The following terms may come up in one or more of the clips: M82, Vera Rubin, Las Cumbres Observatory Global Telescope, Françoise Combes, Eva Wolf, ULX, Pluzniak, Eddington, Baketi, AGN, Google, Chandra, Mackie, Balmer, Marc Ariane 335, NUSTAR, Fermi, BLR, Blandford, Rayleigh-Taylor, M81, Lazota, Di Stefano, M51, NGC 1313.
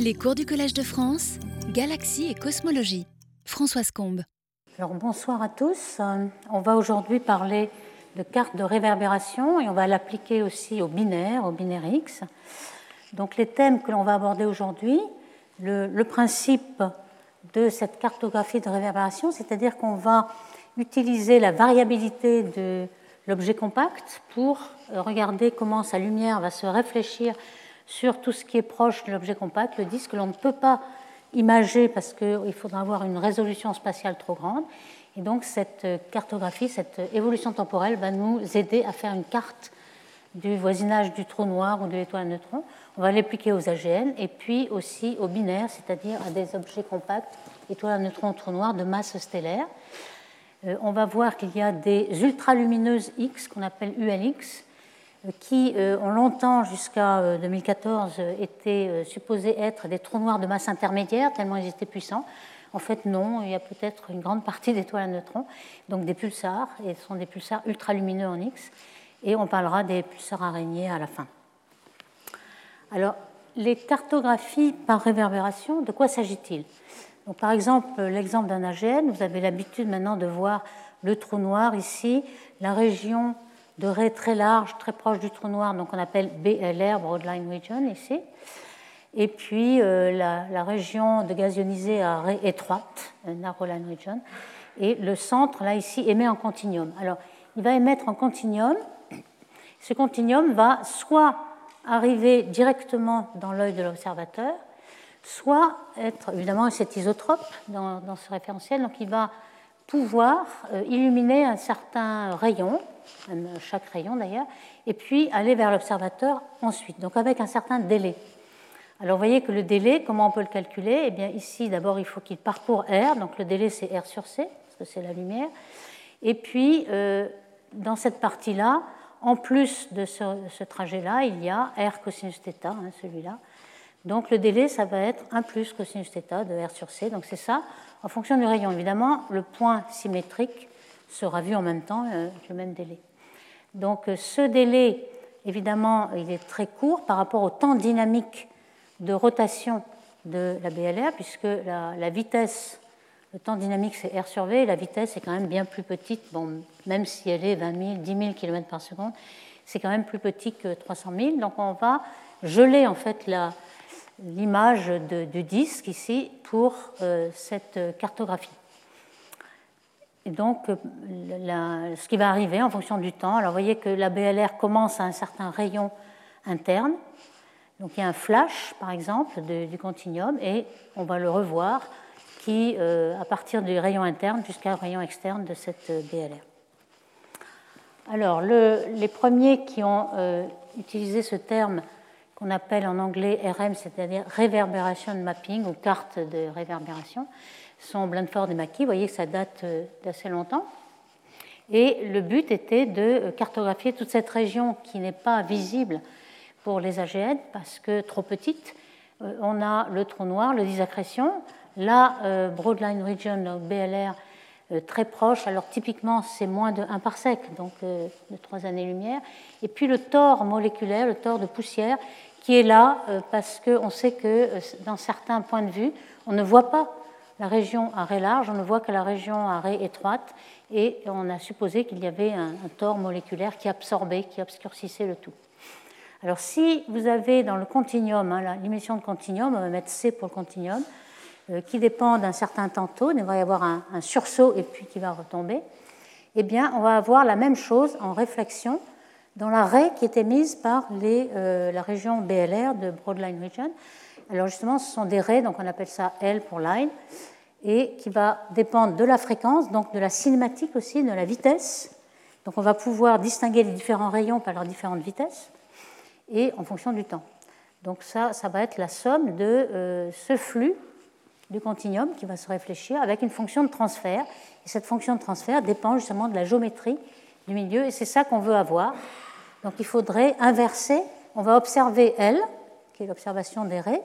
Les cours du Collège de France, Galaxie et Cosmologie. Françoise Combes. Alors, bonsoir à tous. On va aujourd'hui parler de carte de réverbération et on va l'appliquer aussi au binaire X. Donc les thèmes que l'on va aborder aujourd'hui, le principe de cette cartographie de réverbération, c'est-à-dire qu'on va utiliser la variabilité de l'objet compact pour regarder comment sa lumière va se réfléchir sur tout ce qui est proche de l'objet compact, le disque que l'on ne peut pas imager parce qu'il faudra avoir une résolution spatiale trop grande. Et donc cette cartographie, cette évolution temporelle va nous aider à faire une carte du voisinage du trou noir ou de l'étoile à neutrons. On va l'appliquer aux AGN et puis aussi aux binaires, c'est-à-dire à des objets compacts, étoiles à neutrons, trous noirs de masse stellaire. On va voir qu'il y a des ultralumineuses X, qu'on appelle ULX, qui ont longtemps, jusqu'à 2014, étaient supposés être des trous noirs de masse intermédiaire, tellement ils étaient puissants. En fait, non, il y a peut-être une grande partie d'étoiles à neutrons, donc des pulsars, et ce sont des pulsars ultralumineux en X. Et on parlera des pulsars araignées à la fin. Alors, les cartographies par réverbération, de quoi s'agit-il ? Donc, par exemple, l'exemple d'un AGN, vous avez l'habitude maintenant de voir le trou noir ici, la région de raie très large, très proche du trou noir, donc on appelle BLR, Broadline Region, ici. Et puis la région de gaz ionisé à raie étroite, Narrow Line Region. Et le centre, là, ici, émet en continuum. Alors, il va émettre en continuum. Ce continuum va soit arriver directement dans l'œil de l'observateur, soit être, évidemment, c'est isotrope dans ce référentiel, donc il va pouvoir illuminer un certain rayon, chaque rayon d'ailleurs, et puis aller vers l'observateur ensuite, donc avec un certain délai. Alors vous voyez que le délai, comment on peut le calculer ? Eh bien ici, d'abord, il faut qu'il parcourt R, donc le délai c'est R sur C, parce que c'est la lumière, et puis dans cette partie-là, en plus de ce trajet-là, il y a R cosinus θ, celui-là. Donc le délai, ça va être 1 plus cosinus θ de R sur C, donc c'est ça, en fonction du rayon. Évidemment, le point symétrique sera vu en même temps, le même délai. Donc ce délai, évidemment, il est très court par rapport au temps dynamique de rotation de la BLR, puisque la vitesse, le temps dynamique c'est R sur V, et la vitesse est quand même bien plus petite, bon, même si elle est 20 000, 10 000 km par seconde, c'est quand même plus petit que 300 000, donc on va geler en fait l'image du disque ici pour cette cartographie. Et donc, ce qui va arriver en fonction du temps, alors vous voyez que la BLR commence à un certain rayon interne, donc il y a un flash, par exemple, du continuum, et on va le revoir qui, à partir du rayon interne jusqu'à rayon externe de cette BLR. Alors, les premiers qui ont utilisé ce terme qu'on appelle en anglais RM, c'est-à-dire Reverberation Mapping, ou carte de réverbération, sont Blandford et Mackie. Vous voyez que ça date d'assez longtemps. Et le but était de cartographier toute cette région qui n'est pas visible pour les AGN, parce que trop petite. On a le trou noir, le disaccrétion, la Broadline Region, BLR, très proche, alors typiquement c'est moins de 1 parsec, donc de 3 années-lumière, et puis le tore moléculaire, le tore de poussière, qui est là parce qu'on sait que dans certains points de vue, on ne voit pas la région à raie large, on ne voit que la région à raie étroite, et on a supposé qu'il y avait un tore moléculaire qui absorbait, qui obscurcissait le tout. Alors si vous avez dans le continuum, l'émission de continuum, on va mettre C pour le continuum, qui dépend d'un certain temps tôt, il va y avoir un sursaut et puis qui va retomber, eh bien, on va avoir la même chose en réflexion dans la raie qui est émise par la région BLR de Broadline Region. Alors justement, ce sont des raies, donc on appelle ça L pour line, et qui va dépendre de la fréquence, donc de la cinématique aussi, de la vitesse. Donc on va pouvoir distinguer les différents rayons par leurs différentes vitesses, et en fonction du temps. Donc ça va être la somme de ce flux du continuum qui va se réfléchir avec une fonction de transfert. Et cette fonction de transfert dépend justement de la géométrie du milieu, et c'est ça qu'on veut avoir. Donc il faudrait inverser. On va observer L, qui est l'observation des raies.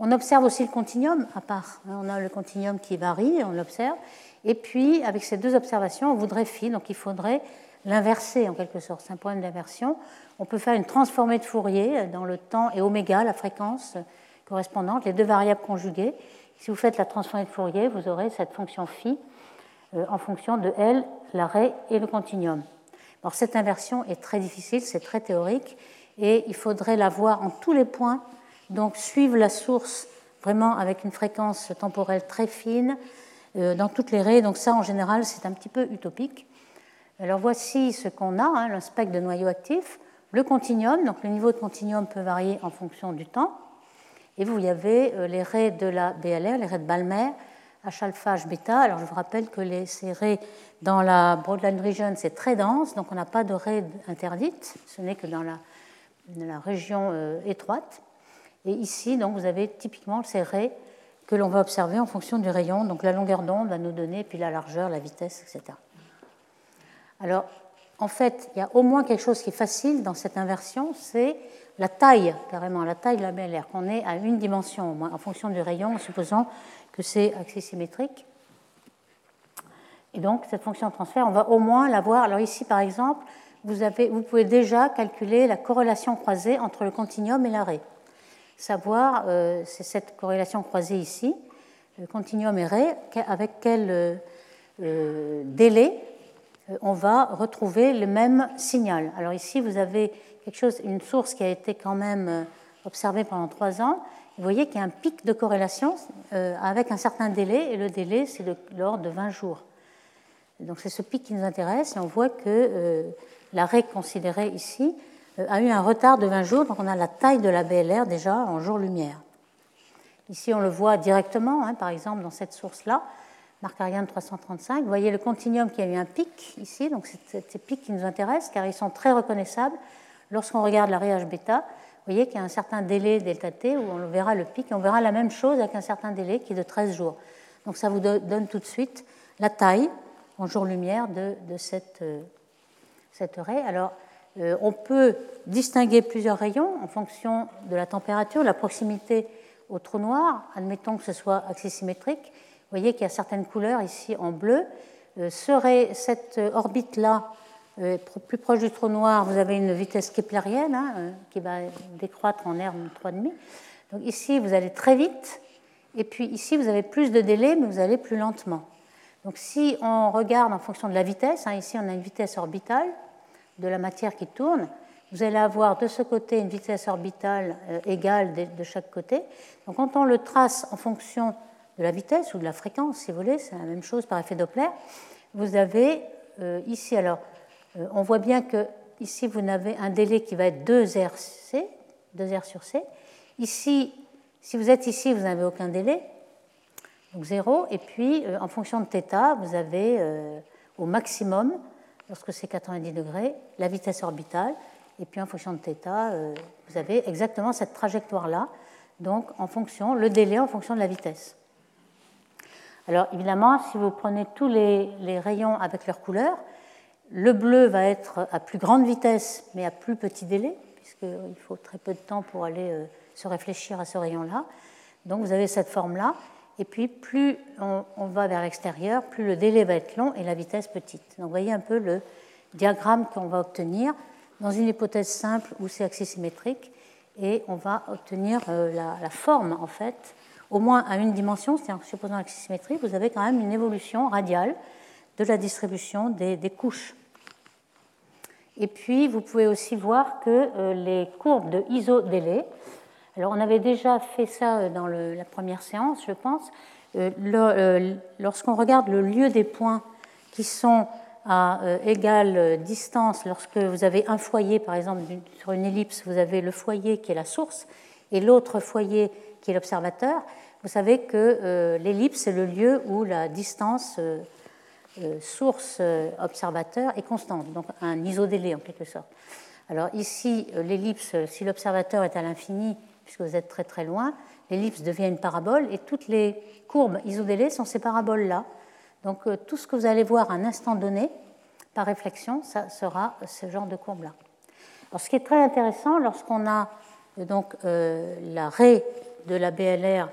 On observe aussi le continuum à part. On a le continuum qui varie, on l'observe. Et puis, avec ces deux observations, on voudrait phi, donc il faudrait l'inverser en quelque sorte. C'est un problème d'inversion. On peut faire une transformée de Fourier dans le temps et oméga, la fréquence, correspondantes, les deux variables conjuguées. Si vous faites la transformée de Fourier, vous aurez cette fonction phi en fonction de L, l'arrêt et le continuum. Alors, cette inversion est très difficile, c'est très théorique, et il faudrait la voir en tous les points, donc suivre la source vraiment avec une fréquence temporelle très fine dans toutes les raies. Donc ça, en général, c'est un petit peu utopique. Alors voici ce qu'on a, le spectre de noyau actif, le continuum, donc le niveau de continuum peut varier en fonction du temps, et vous y avez les raies de la BLR, les raies de Balmer, H alpha, H bêta. Alors je vous rappelle que ces raies dans la Broadline Region, c'est très dense, donc on n'a pas de raies interdites, ce n'est que dans la région étroite. Et ici, donc, vous avez typiquement ces raies que l'on va observer en fonction du rayon. Donc la longueur d'onde va nous donner, puis la largeur, la vitesse, etc. Alors, en fait, il y a au moins quelque chose qui est facile dans cette inversion, c'est la taille, carrément, la taille de la BLR, qu'on est à une dimension au moins, en fonction du rayon, en supposant que c'est axisymétrique. Et donc, cette fonction de transfert, on va au moins la voir. Alors ici, par exemple, vous pouvez déjà calculer la corrélation croisée entre le continuum et l'arrêt. Savoir, c'est cette corrélation croisée ici, le continuum et ray, avec quel délai on va retrouver le même signal. Alors ici, vous avez une source qui a été quand même observée pendant 3 ans. Vous voyez qu'il y a un pic de corrélation avec un certain délai, et le délai, c'est de l'ordre de 20 jours. Donc c'est ce pic qui nous intéresse, et on voit que l'arrêt considéré ici a eu un retard de 20 jours, donc on a la taille de la BLR déjà en jour-lumière. Ici, on le voit directement, par exemple, dans cette source-là, Marc Ariane 335. Vous voyez le continuum qui a eu un pic ici, donc c'est ces pics qui nous intéressent, car ils sont très reconnaissables. Lorsqu'on regarde l'arrêt H-bêta, vous voyez qu'il y a un certain délai delta T, où on verra le pic, et on verra la même chose avec un certain délai qui est de 13 jours. Donc ça vous donne tout de suite la taille en jour-lumière de cette raie. Alors, on peut distinguer plusieurs rayons en fonction de la température, la proximité au trou noir. Admettons que ce soit axisymétrique. Vous voyez qu'il y a certaines couleurs ici en bleu. Cette orbite-là, plus proche du trou noir, vous avez une vitesse képlérienne qui va décroître en R3,5. Donc ici, vous allez très vite. Et puis ici, vous avez plus de délai, mais vous allez plus lentement. Donc si on regarde en fonction de la vitesse, ici on a une vitesse orbitale de la matière qui tourne, vous allez avoir de ce côté une vitesse orbitale égale de chaque côté. Donc quand on le trace en fonction de la vitesse ou de la fréquence, si vous voulez, c'est la même chose par effet Doppler, vous avez ici, alors on voit bien que ici vous avez un délai qui va être 2R sur C. Ici, si vous êtes ici, vous n'avez aucun délai, donc 0, et puis en fonction de θ, vous avez au maximum, lorsque c'est 90 degrés, la vitesse orbitale, et puis en fonction de θ, vous avez exactement cette trajectoire-là, donc le délai en fonction de la vitesse. Alors évidemment, si vous prenez tous les rayons avec leur couleur, le bleu va être à plus grande vitesse, mais à plus petit délai, puisqu'il faut très peu de temps pour aller se réfléchir à ce rayon-là. Donc vous avez cette forme-là. Et puis, plus on va vers l'extérieur, plus le délai va être long et la vitesse petite. Donc, vous voyez un peu le diagramme qu'on va obtenir dans une hypothèse simple où c'est axisymétrique, et on va obtenir la forme, en fait, au moins à une dimension, c'est-à-dire en supposant axisymétrique, vous avez quand même une évolution radiale de la distribution des couches. Et puis, vous pouvez aussi voir que les courbes de iso-délai. Alors, on avait déjà fait ça dans la première séance, je pense. Lorsqu'on regarde le lieu des points qui sont à égale distance, lorsque vous avez un foyer, par exemple, sur une ellipse, vous avez le foyer qui est la source et l'autre foyer qui est l'observateur, vous savez que l'ellipse est le lieu où la distance source-observateur est constante, donc un isodélai en quelque sorte. Alors ici, l'ellipse, si l'observateur est à l'infini, puisque vous êtes très très loin, l'ellipse devient une parabole, et toutes les courbes isodélées sont ces paraboles-là. Donc tout ce que vous allez voir à un instant donné, par réflexion, ça sera ce genre de courbe-là. Alors ce qui est très intéressant, lorsqu'on a donc la raie de la BLR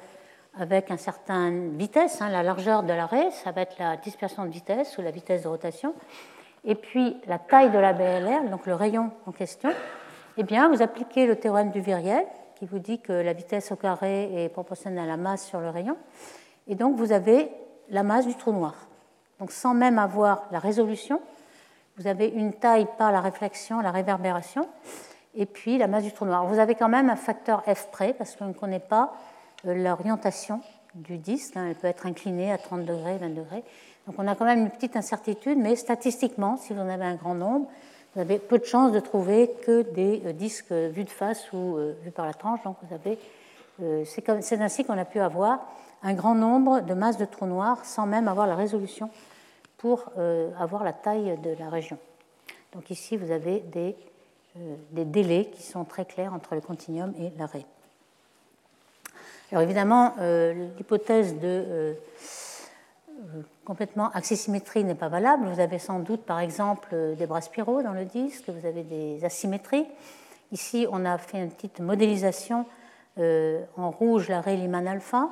avec une certaine vitesse, la largeur de la raie, ça va être la dispersion de vitesse ou la vitesse de rotation, et puis la taille de la BLR, donc le rayon en question, eh bien, vous appliquez le théorème du viriel, qui vous dit que la vitesse au carré est proportionnelle à la masse sur le rayon. Et donc, vous avez la masse du trou noir. Donc, sans même avoir la résolution, vous avez une taille par la réflexion, la réverbération, et puis la masse du trou noir. Vous avez quand même un facteur F près, parce qu'on ne connaît pas l'orientation du disque. Elle peut être inclinée à 30 degrés, 20 degrés. Donc, on a quand même une petite incertitude, mais statistiquement, si vous en avez un grand nombre, vous avez peu de chances de trouver que des disques vus de face ou vus par la tranche. Donc, vous avez, c'est ainsi qu'on a pu avoir un grand nombre de masses de trous noirs sans même avoir la résolution pour avoir la taille de la région. Donc, ici, vous avez des délais qui sont très clairs entre le continuum et l'arrêt. Alors, évidemment, l'hypothèse de complètement axisymétrie n'est pas valable. Vous avez sans doute, par exemple, des bras spiraux dans le disque, vous avez des asymétries. Ici, on a fait une petite modélisation en rouge, l'arrêt Lyman alpha,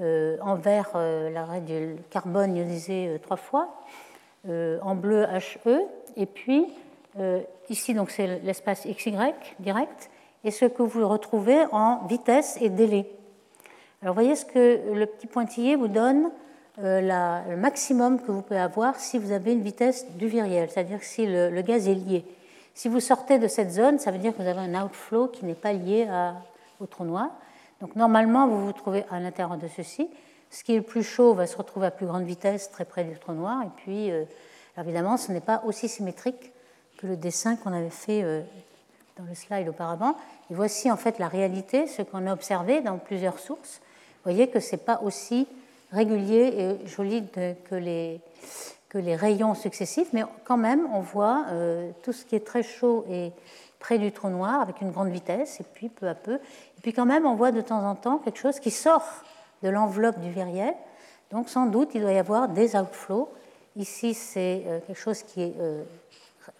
en vert, l'arrêt du carbone ionisé 3 fois, en bleu, HE, et puis ici, donc, c'est l'espace XY direct, et ce que vous retrouvez en vitesse et délai. Alors, vous voyez ce que le petit pointillé vous donne. Le maximum que vous pouvez avoir si vous avez une vitesse du viriel, c'est-à-dire si le gaz est lié. Si vous sortez de cette zone, ça veut dire que vous avez un outflow qui n'est pas lié au trou noir. Donc normalement, vous vous trouvez à l'intérieur de ceci. Ce qui est le plus chaud va se retrouver à plus grande vitesse, très près du trou noir. Et puis, évidemment, ce n'est pas aussi symétrique que le dessin qu'on avait fait dans le slide auparavant. Et voici en fait la réalité, ce qu'on a observé dans plusieurs sources. Vous voyez que ce n'est pas aussi régulier et joli que les rayons successifs, mais quand même, on voit tout ce qui est très chaud et près du trou noir avec une grande vitesse, et puis peu à peu. Et puis quand même, on voit de temps en temps quelque chose qui sort de l'enveloppe du viriel. Donc sans doute, il doit y avoir des outflows. Ici, c'est quelque chose qui est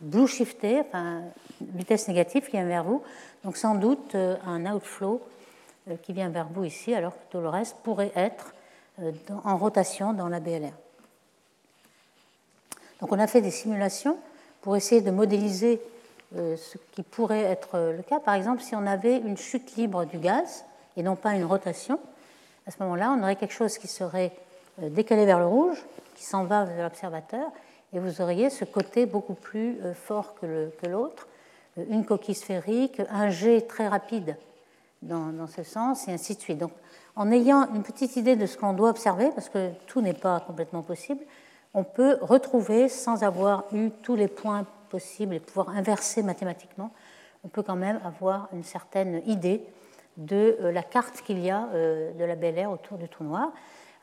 blue shifté, enfin, vitesse négative qui vient vers vous. Donc sans doute, un outflow qui vient vers vous ici, alors que tout le reste pourrait être en rotation dans la BLR. Donc on a fait des simulations pour essayer de modéliser ce qui pourrait être le cas. Par exemple, si on avait une chute libre du gaz et non pas une rotation, à ce moment-là, on aurait quelque chose qui serait décalé vers le rouge, qui s'en va vers l'observateur, et vous auriez ce côté beaucoup plus fort que l'autre, une coquille sphérique, un jet très rapide dans ce sens, et ainsi de suite. Donc, en ayant une petite idée de ce qu'on doit observer, parce que tout n'est pas complètement possible, on peut retrouver, sans avoir eu tous les points possibles et pouvoir inverser mathématiquement, on peut quand même avoir une certaine idée de la carte qu'il y a de la BLR autour du trou noir.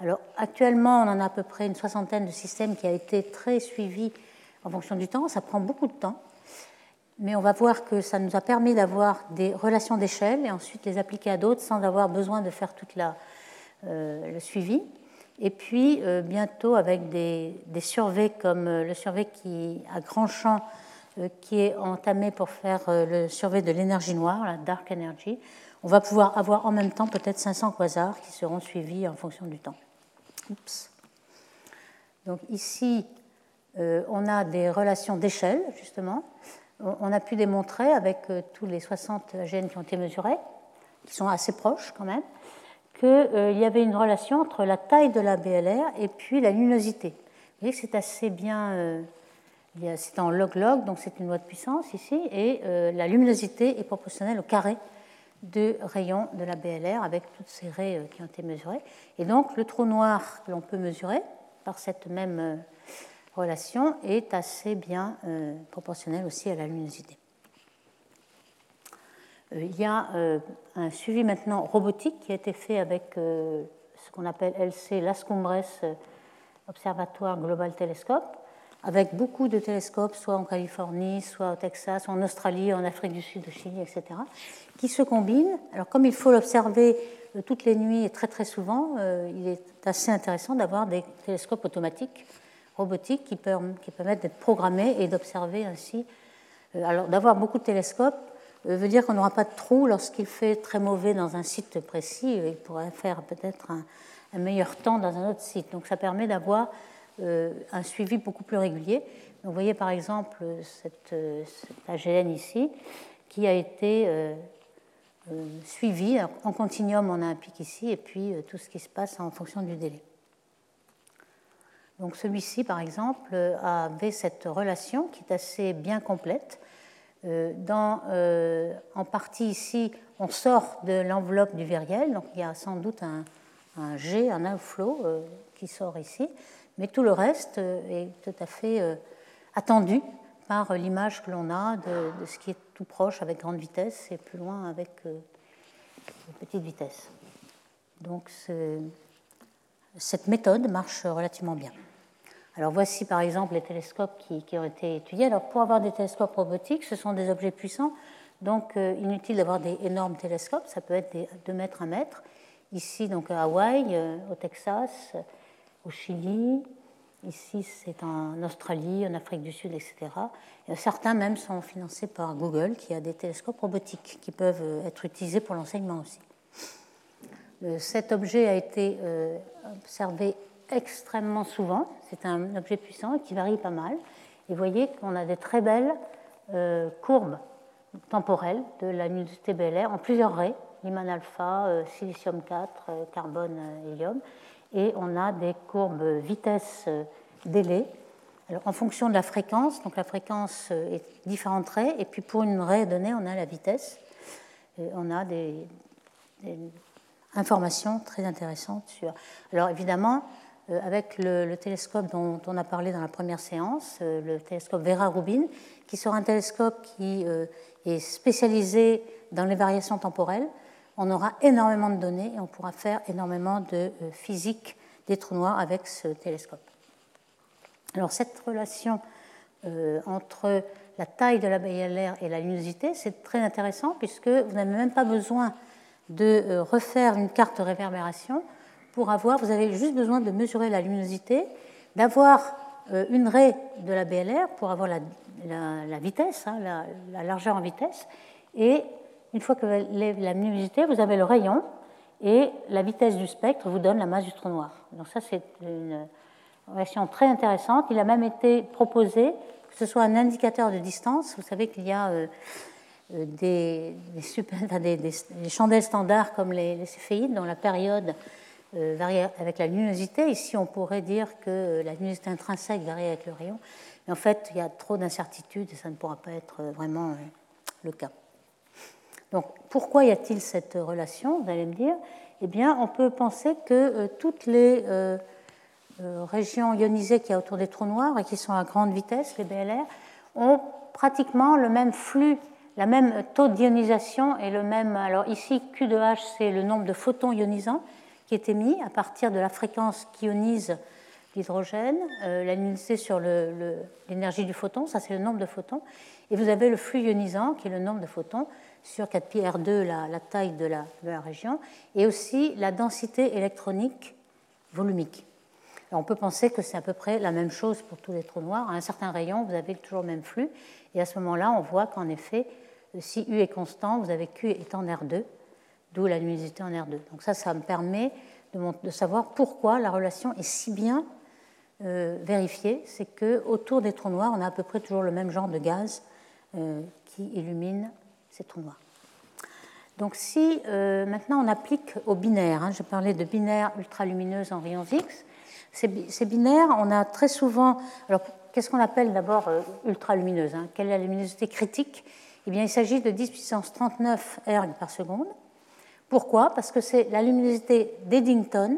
Alors actuellement, on en a à peu près une soixantaine de systèmes qui a été très suivi en fonction du temps. Ça prend beaucoup de temps, mais on va voir que ça nous a permis d'avoir des relations d'échelle et ensuite les appliquer à d'autres sans avoir besoin de faire tout le suivi. Et puis, bientôt, avec des surveys comme le survey à grand champ qui est entamé pour faire le survey de l'énergie noire, la dark energy, on va pouvoir avoir en même temps peut-être 500 quasars qui seront suivis en fonction du temps. Oups. Donc ici, on a des relations d'échelle, justement. On a pu démontrer, avec tous les 60 AGN qui ont été mesurés, qui sont assez proches quand même, qu'il y avait une relation entre la taille de la BLR et puis la luminosité. Vous voyez que c'est assez bien... C'est en log-log, donc c'est une loi de puissance ici, et la luminosité est proportionnelle au carré du rayon de la BLR, avec toutes ces raies qui ont été mesurées. Et donc, le trou noir que l'on peut mesurer par cette même... relation est assez bien proportionnelle aussi à la luminosité. Il y a un suivi maintenant robotique qui a été fait avec ce qu'on appelle LC, Las Cumbres Observatory Global Telescope, avec beaucoup de télescopes, soit en Californie, soit au Texas, soit en Australie, en Afrique du Sud, au Chili, etc., qui se combinent. Alors, comme il faut l'observer toutes les nuits et très très souvent, il est assez intéressant d'avoir des télescopes automatiques robotiques qui permettent d'être programmés et d'observer ainsi. Alors, d'avoir beaucoup de télescopes veut dire qu'on n'aura pas de trou lorsqu'il fait très mauvais dans un site précis. Il pourrait faire peut-être un meilleur temps dans un autre site. Donc, ça permet d'avoir un suivi beaucoup plus régulier. Donc, vous voyez par exemple cette AGN ici qui a été suivi. Alors, en continuum, on a un pic ici, et puis tout ce qui se passe en fonction du délai. Donc celui-ci, par exemple, avait cette relation qui est assez bien complète. En partie ici, on sort de l'enveloppe du viriel, donc il y a sans doute un jet, un outflow qui sort ici, mais tout le reste est tout à fait attendu par l'image que l'on a de ce qui est tout proche avec grande vitesse et plus loin avec petite vitesse. Donc cette méthode marche relativement bien. Alors voici par exemple les télescopes qui ont été étudiés. Alors pour avoir des télescopes robotiques, ce sont des objets puissants, donc inutile d'avoir des énormes télescopes, ça peut être 2 mètres, 1 mètre. Ici, donc à Hawaï, au Texas, au Chili, ici c'est en Australie, en Afrique du Sud, etc. Et certains même sont financés par Google, qui a des télescopes robotiques qui peuvent être utilisés pour l'enseignement aussi. Cet objet a été observé extrêmement souvent, c'est un objet puissant qui varie pas mal. Et vous voyez qu'on a des très belles courbes temporelles de la luminosité stellaire en plusieurs raies, Lyman alpha, silicium 4, carbone, hélium, et on a des courbes vitesse, délai. Alors, en fonction de la fréquence, donc la fréquence est différentes raies, et puis pour une raie donnée, on a la vitesse. Et on a des informations très intéressantes sur. Alors évidemment, avec le télescope dont on a parlé dans la première séance, le télescope Vera Rubin, qui sera un télescope qui est spécialisé dans les variations temporelles, on aura énormément de données et on pourra faire énormément de physique des trous noirs avec ce télescope. Alors cette relation entre la taille de la baie stellaire et la luminosité, c'est très intéressant puisque vous n'avez même pas besoin de refaire une carte de réverbération pour avoir, vous avez juste besoin de mesurer la luminosité, d'avoir une raie de la baie stellaire pour avoir la vitesse, hein, la largeur en vitesse, et une fois que la luminosité, vous avez le rayon et la vitesse du spectre vous donne la masse du trou noir. Donc ça, c'est une relation très intéressante. Il a même été proposé que ce soit un indicateur de distance. Vous savez qu'il y a des chandelles standards comme les céphéides dont la période varie avec la luminosité. Ici, on pourrait dire que la luminosité intrinsèque varie avec le rayon. Mais en fait, il y a trop d'incertitudes et ça ne pourra pas être vraiment le cas. Donc, pourquoi y a-t-il cette relation, vous allez me dire? Eh bien, on peut penser que toutes les régions ionisées qu'il y a autour des trous noirs et qui sont à grande vitesse, les BLR, ont pratiquement le même flux, la même taux d'ionisation et le même... Alors ici, Q de H, c'est le nombre de photons ionisants qui est émis à partir de la fréquence qui ionise l'hydrogène, la luminosité sur l'énergie du photon, ça c'est le nombre de photons, et vous avez le flux ionisant qui est le nombre de photons sur 4π R2, la taille de la région, et aussi la densité électronique volumique. Alors on peut penser que c'est à peu près la même chose pour tous les trous noirs. À un certain rayon, vous avez toujours le même flux, et à ce moment-là, on voit qu'en effet, si U est constant, vous avez Q étant R2, d'où la luminosité en R2. Donc ça me permet de savoir pourquoi la relation est si bien vérifiée. C'est qu'autour des trous noirs, on a à peu près toujours le même genre de gaz qui illumine ces trous noirs. Donc si maintenant on applique au binaire, hein, j'ai parlé de binaire ultralumineuse en rayons X, ces binaires, on a très souvent... Alors qu'est-ce qu'on appelle d'abord ultralumineuse, hein, quelle est la luminosité critique? Eh bien il s'agit de 10 puissance 39 ergs par seconde. Pourquoi? Parce que c'est la luminosité d'Eddington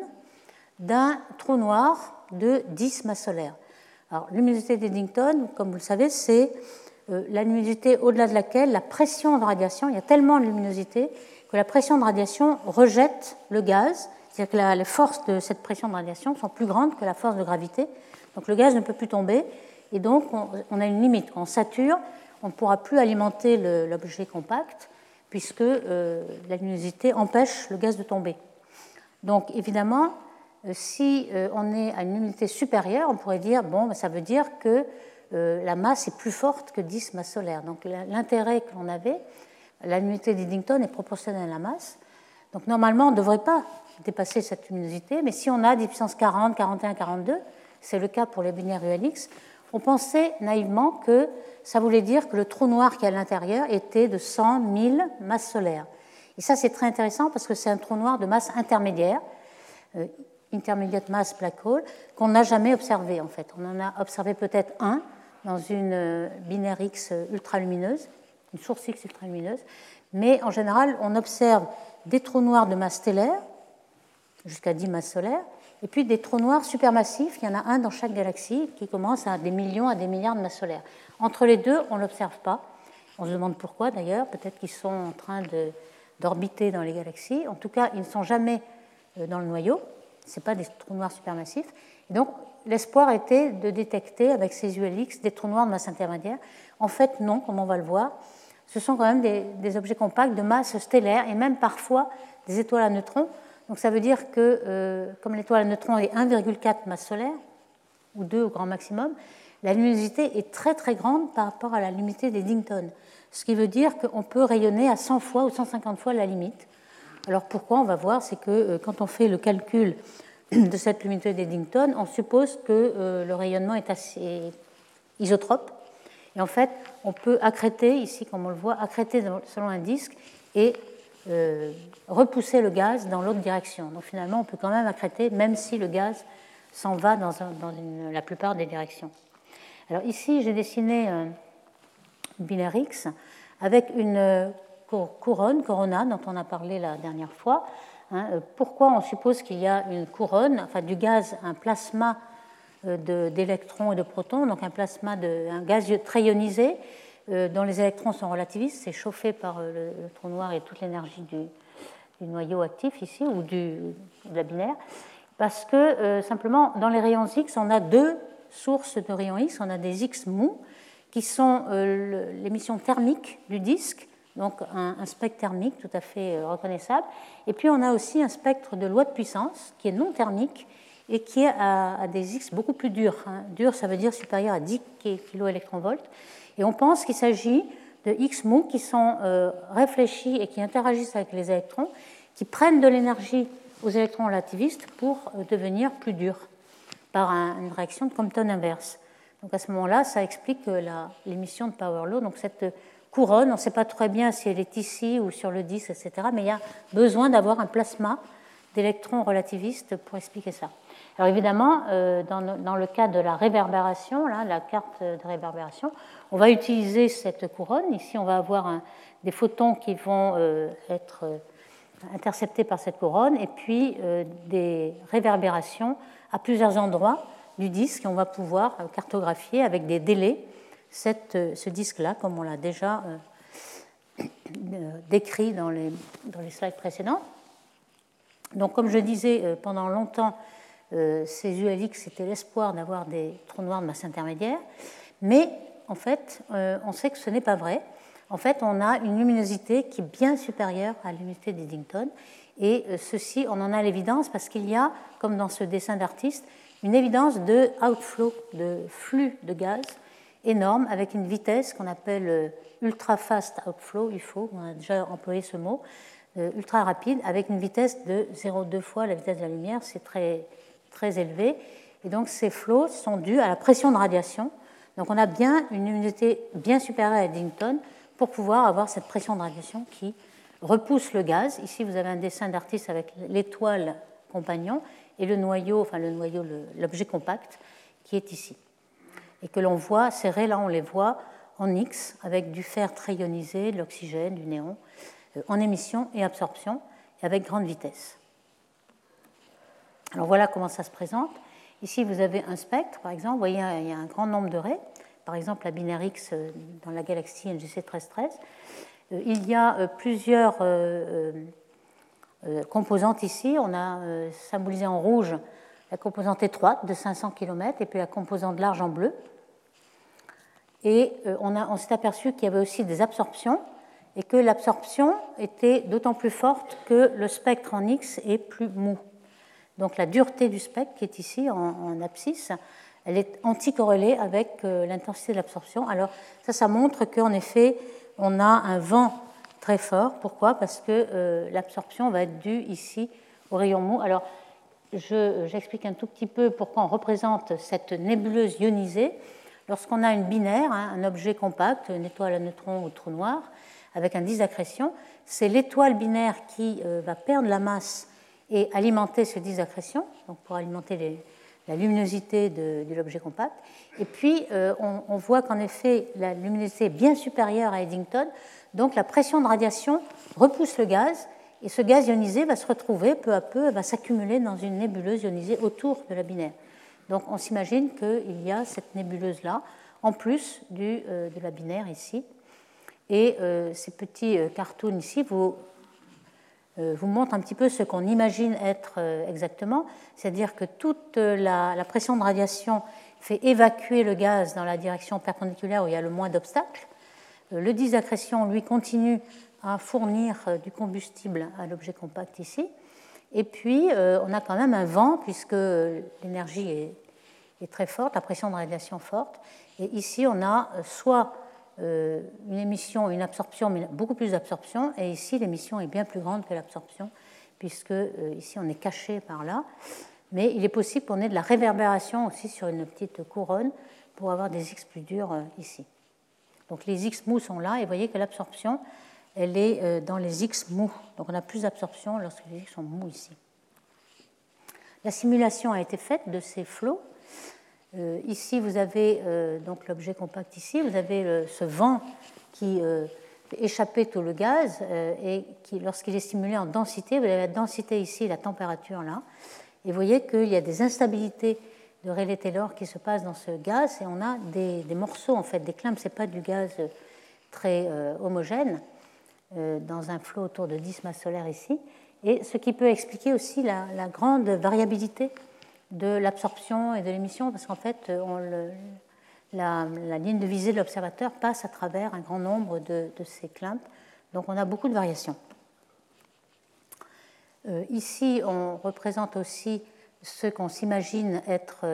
d'un trou noir de 10 masses solaires. Alors luminosité d'Eddington, comme vous le savez, c'est... la luminosité au-delà de laquelle la pression de radiation, il y a tellement de luminosité que la pression de radiation rejette le gaz, c'est-à-dire que les forces de cette pression de radiation sont plus grandes que la force de gravité, donc le gaz ne peut plus tomber, et donc on a une limite, on sature, on ne pourra plus alimenter l'objet compact, puisque la luminosité empêche le gaz de tomber. Donc évidemment, si on est à une luminosité supérieure, on pourrait dire, bon, ben, ça veut dire que la masse est plus forte que 10 masses solaires. Donc l'intérêt que l'on avait, la luminosité d'Eddington est proportionnelle à la masse. Donc normalement, on ne devrait pas dépasser cette luminosité, mais si on a 10 puissance 40, 41, 42, c'est le cas pour les binaires ULX, on pensait naïvement que ça voulait dire que le trou noir qui est à l'intérieur était de 100 000 masses solaires. Et ça, c'est très intéressant parce que c'est un trou noir de masse intermédiaire, intermediate mass black hole, qu'on n'a jamais observé en fait. On en a observé peut-être un dans une binaire X ultralumineuse, une source X ultralumineuse, mais en général, on observe des trous noirs de masse stellaire, jusqu'à 10 masses solaires, et puis des trous noirs supermassifs, il y en a un dans chaque galaxie qui commence à des millions, à des milliards de masses solaires. Entre les deux, on ne l'observe pas. On se demande pourquoi d'ailleurs, peut-être qu'ils sont en train d'orbiter dans les galaxies. En tout cas, ils ne sont jamais dans le noyau, ce n'est pas des trous noirs supermassifs. Et donc, l'espoir était de détecter avec ces ULX des trous noirs de masse intermédiaire. En fait, non, comme on va le voir, ce sont quand même des objets compacts de masse stellaire et même parfois des étoiles à neutrons. Donc ça veut dire que, comme l'étoile à neutrons est 1,4 masse solaire, ou 2 au grand maximum, la luminosité est très très grande par rapport à la luminosité des Dingtons. Ce qui veut dire qu'on peut rayonner à 100 fois ou 150 fois la limite. Alors pourquoi? On va voir, c'est que quand on fait le calcul de cette luminosité des Dingtons, on suppose que le rayonnement est assez isotrope. Et en fait, on peut accréter, ici comme on le voit, accréter selon un disque et repousser le gaz dans l'autre direction. Donc finalement, on peut quand même accréter, même si le gaz s'en va dans la plupart des directions. Alors ici, j'ai dessiné un binaire X avec une couronne, corona, dont on a parlé la dernière fois. Pourquoi on suppose qu'il y a une couronne, enfin du gaz, un plasma d'électrons et de protons, donc un gaz très ionisé, dont les électrons sont relativistes, c'est chauffé par le trou noir et toute l'énergie du noyau actif ici, ou de la binaire, parce que simplement dans les rayons X, on a deux sources de rayons X, on a des X mous, qui sont l'émission thermique du disque, donc un spectre thermique tout à fait reconnaissable, et puis on a aussi un spectre de loi de puissance qui est non thermique et qui est à des X beaucoup plus durs. Dur, ça veut dire supérieur à 10 keV. Et on pense qu'il s'agit de X mous qui sont réfléchis et qui interagissent avec les électrons, qui prennent de l'énergie aux électrons relativistes pour devenir plus durs par une réaction de Compton inverse. Donc à ce moment-là, ça explique l'émission de power law. Donc cette couronne, on ne sait pas très bien si elle est ici ou sur le disque, etc. Mais il y a besoin d'avoir un plasma d'électrons relativistes pour expliquer ça. Alors évidemment, dans le cas de la réverbération, là, la carte de réverbération, on va utiliser cette couronne. Ici, on va avoir des photons qui vont être interceptés par cette couronne et puis des réverbérations à plusieurs endroits du disque. Et on va pouvoir cartographier avec des délais ce disque-là, comme on l'a déjà décrit dans les slides précédents. Donc, comme je disais, pendant longtemps, ces ULX, c'était l'espoir d'avoir des trous noirs de masse intermédiaire. Mais, en fait, on sait que ce n'est pas vrai. En fait, on a une luminosité qui est bien supérieure à la luminosité des Dingtons. Et ceci, on en a l'évidence parce qu'il y a, comme dans ce dessin d'artiste, une évidence de outflow, de flux de gaz énorme, avec une vitesse qu'on appelle ultra fast outflow, UFO, on a déjà employé ce mot, ultra rapide, avec une vitesse de 0,2 fois la vitesse de la lumière, c'est très, très élevé. Et donc ces flots sont dus à la pression de radiation. Donc on a bien une luminosité bien supérieure à Dington pour pouvoir avoir cette pression de radiation qui repousse le gaz. Ici, vous avez un dessin d'artiste avec l'étoile compagnon et l'objet compact qui est ici. Et que l'on voit, ces raies là, on les voit en X avec du fer très ionisé, de l'oxygène, du néon, en émission et absorption, et avec grande vitesse. Alors voilà comment ça se présente. Ici, vous avez un spectre, par exemple. Vous voyez, il y a un grand nombre de raies. Par exemple, la binaire X dans la galaxie NGC 1313. Il y a plusieurs composantes ici. On a symbolisé en rouge la composante étroite de 500 km et puis la composante large en bleu. Et on s'est aperçu qu'il y avait aussi des absorptions et que l'absorption était d'autant plus forte que le spectre en X est plus mou. Donc la dureté du spectre, qui est ici en abscisse, elle est anticorrélée avec l'intensité de l'absorption. Alors ça montre qu'en effet, on a un vent très fort. Pourquoi ? Parce que l'absorption va être due ici au rayon mou. Alors j'explique un tout petit peu pourquoi on représente cette nébuleuse ionisée. Lorsqu'on a une binaire, un objet compact, une étoile à neutrons ou trou noir, avec indice d'accrétion, c'est l'étoile binaire qui va perdre la masse et alimenter ce disque d'accrétion, donc pour alimenter la luminosité de l'objet compact. Et puis, on voit qu'en effet, la luminosité est bien supérieure à Eddington, donc la pression de radiation repousse le gaz, et ce gaz ionisé va se retrouver peu à peu, va s'accumuler dans une nébuleuse ionisée autour de la binaire. Donc, on s'imagine qu'il y a cette nébuleuse-là, en plus de la binaire ici. Et ces petits cartoons ici vous montre un petit peu ce qu'on imagine être exactement, c'est-à-dire que toute la pression de radiation fait évacuer le gaz dans la direction perpendiculaire où il y a le moins d'obstacles. Le disque d'accrétion, lui, continue à fournir du combustible à l'objet compact ici. Et puis, on a quand même un vent, puisque l'énergie est très forte, la pression de radiation forte. Et ici, on a soit une émission, une absorption, mais beaucoup plus d'absorption, et ici l'émission est bien plus grande que l'absorption, puisque ici on est caché par là, mais il est possible qu'on ait de la réverbération aussi sur une petite couronne pour avoir des X plus durs ici. Donc les X mous sont là, et vous voyez que l'absorption, elle est dans les X mous, donc on a plus d'absorption lorsque les X sont mous ici. La simulation a été faite de ces flots. Ici, vous avez donc l'objet compact ici, vous avez ce vent qui échappait tout le gaz et qui, lorsqu'il est stimulé en densité, vous avez la densité ici, la température là. Et vous voyez qu'il y a des instabilités de Rayleigh-Taylor qui se passent dans ce gaz et on a des morceaux, en fait, des clumps, ce n'est pas du gaz très homogène dans un flot autour de 10 masses solaires ici. Et ce qui peut expliquer aussi la grande variabilité de l'absorption et de l'émission, parce qu'en fait, la ligne de visée de l'observateur passe à travers un grand nombre de ces clumps, donc on a beaucoup de variations. Ici, on représente aussi ce qu'on s'imagine être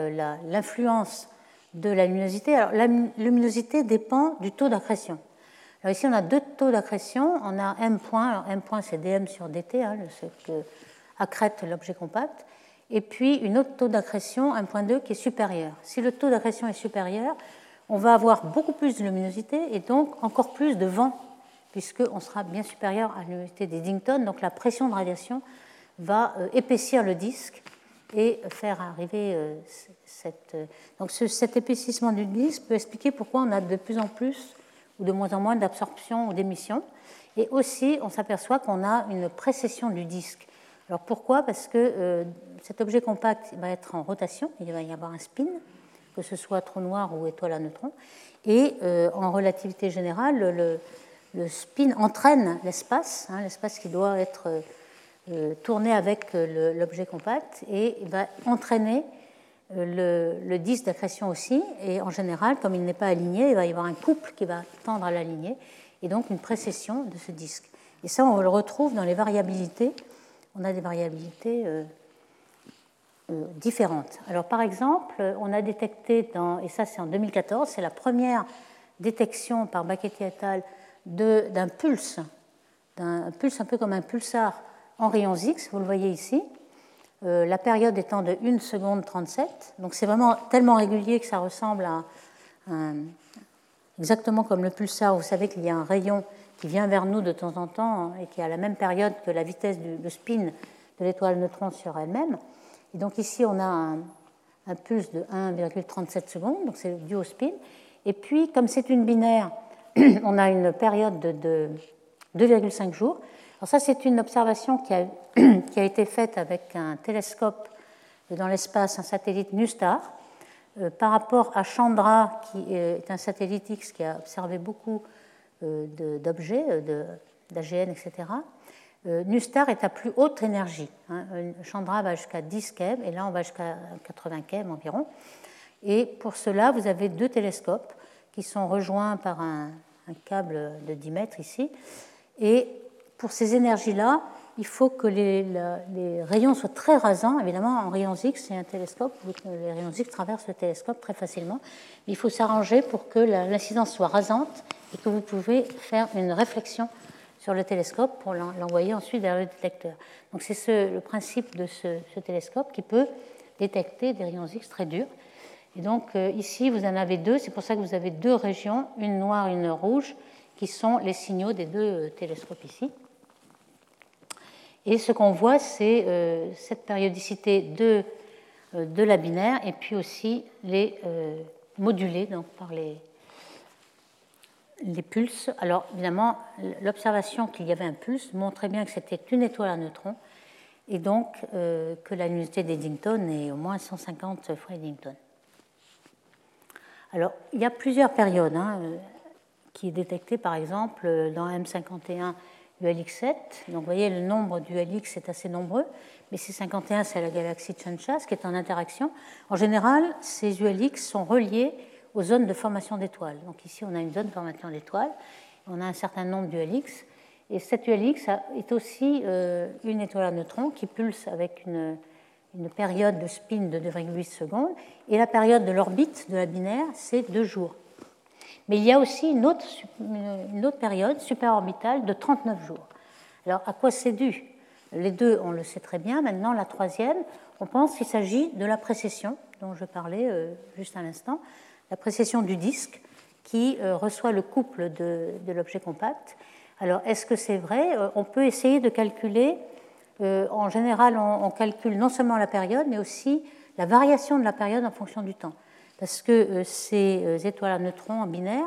l'influence de la luminosité. Alors, la luminosité dépend du taux d'accrétion. Alors ici, on a deux taux d'accrétion, on a M point, alors M point c'est dm sur dt, ce que accrète l'objet compact, et puis une autre taux d'accrétion, 1.2, qui est supérieur. Si le taux d'accrétion est supérieur, on va avoir beaucoup plus de luminosité et donc encore plus de vent, puisqu'on sera bien supérieur à la luminosité d'Eddington, donc la pression de radiation va épaissir le disque et faire arriver cette... Donc cet épaississement du disque peut expliquer pourquoi on a de plus en plus ou de moins en moins d'absorption ou d'émission. Et aussi, on s'aperçoit qu'on a une précession du disque. Alors pourquoi ? Parce que cet objet compact va être en rotation, il va y avoir un spin, que ce soit trou noir ou étoile à neutrons, et en relativité générale, le spin entraîne l'espace, l'espace qui doit être tourné avec l'objet compact, et il va entraîner le disque d'accrétion aussi, et en général, comme il n'est pas aligné, il va y avoir un couple qui va tendre à l'aligner, et donc une précession de ce disque. Et ça, on le retrouve dans les variabilités. On a des variabilités différentes. Alors, par exemple, on a détecté, et ça c'est en 2014, c'est la première détection par Baketi et al. d'un pulse un peu comme un pulsar en rayons X, vous le voyez ici, la période étant de 1 seconde 37, donc c'est vraiment tellement régulier que ça ressemble exactement comme le pulsar, vous savez qu'il y a un rayon qui vient vers nous de temps en temps et qui est à la même période que la vitesse du spin de l'étoile neutron sur elle-même. Et donc ici, on a un pulse de 1,37 secondes, donc c'est dû au spin. Et puis, comme c'est une binaire, on a une période de 2,5 jours. Alors ça, c'est une observation qui a été faite avec un télescope dans l'espace, un satellite NUSTAR, par rapport à Chandra, qui est un satellite X qui a observé beaucoup d'objets, d'AGN, etc. NUSTAR est à plus haute énergie. Chandra va jusqu'à 10 keV et là on va jusqu'à 80 keV environ. Et pour cela, vous avez deux télescopes qui sont rejoints par un câble de 10 mètres ici. Et pour ces énergies-là, il faut que les rayons soient très rasants. Évidemment, en rayons X, c'est un télescope, les rayons X traversent le télescope très facilement. Mais il faut s'arranger pour que l'incidence soit rasante et que vous pouvez faire une réflexion sur le télescope pour l'envoyer ensuite vers le détecteur. Donc c'est le principe de ce télescope qui peut détecter des rayons X très durs. Et donc ici, vous en avez deux, c'est pour ça que vous avez deux régions, une noire et une rouge, qui sont les signaux des deux télescopes ici. Et ce qu'on voit, c'est cette périodicité de la binaire et puis aussi les modulés donc, par les pulses. Alors évidemment, l'observation qu'il y avait un pulse montrait bien que c'était une étoile à neutrons et donc que la luminosité d'Eddington est au moins 150 fois Eddington. Alors, il y a plusieurs périodes hein, qui est détectée, par exemple, dans M51 ULX7. Donc, vous voyez, le nombre d'ULX est assez nombreux, mais ces 51, c'est la galaxie Chandra, qui est en interaction. En général, ces ULX sont reliés aux zones de formation d'étoiles. Donc, ici, on a une zone de formation d'étoiles, on a un certain nombre d'ULX, et cette ULX est aussi une étoile à neutrons qui pulse avec une période de spin de 2,8 secondes, et la période de l'orbite de la binaire, c'est 2 jours. Mais il y a aussi une autre période supraorbitale de 39 jours. Alors, à quoi c'est dû? Les deux, on le sait très bien. Maintenant, la troisième, on pense qu'il s'agit de la précession, dont je parlais juste à l'instant, la précession du disque qui reçoit le couple de l'objet compact. Alors, est-ce que c'est vrai? On peut essayer de calculer. En général, on calcule non seulement la période, mais aussi la variation de la période en fonction du temps. Parce que ces étoiles à neutrons en binaire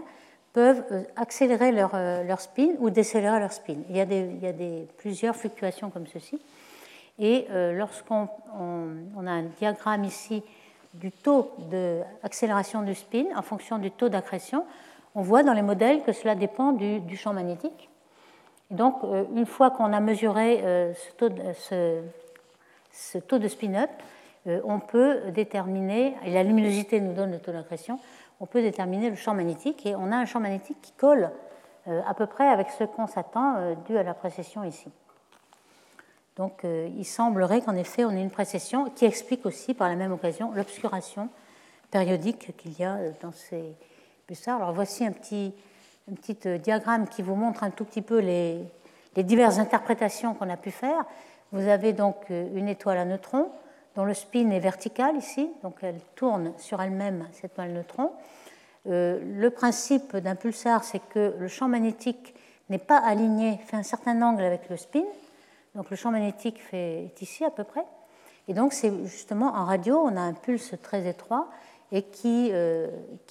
peuvent accélérer leur spin ou décélérer leur spin. Il y a plusieurs fluctuations comme ceci. Et lorsqu'on a un diagramme ici du taux d'accélération du spin en fonction du taux d'accrétion, on voit dans les modèles que cela dépend du champ magnétique. Et donc, une fois qu'on a mesuré ce taux de spin-up, on peut déterminer, et la luminosité nous donne le taux d'accrétion, on peut déterminer le champ magnétique, et on a un champ magnétique qui colle à peu près avec ce qu'on s'attend dû à la précession ici. Donc, il semblerait qu'en effet, on ait une précession qui explique aussi, par la même occasion, l'obscuration périodique qu'il y a dans ces pulsars. Alors, voici un petit diagramme qui vous montre un tout petit peu les diverses interprétations qu'on a pu faire. Vous avez donc une étoile à neutrons dont le spin est vertical ici, donc elle tourne sur elle-même, cette étoile à neutrons. Le principe d'un pulsar, c'est que le champ magnétique n'est pas aligné, fait un certain angle avec le spin, donc le champ magnétique est ici à peu près, et donc c'est justement en radio, on a un pulse très étroit et qui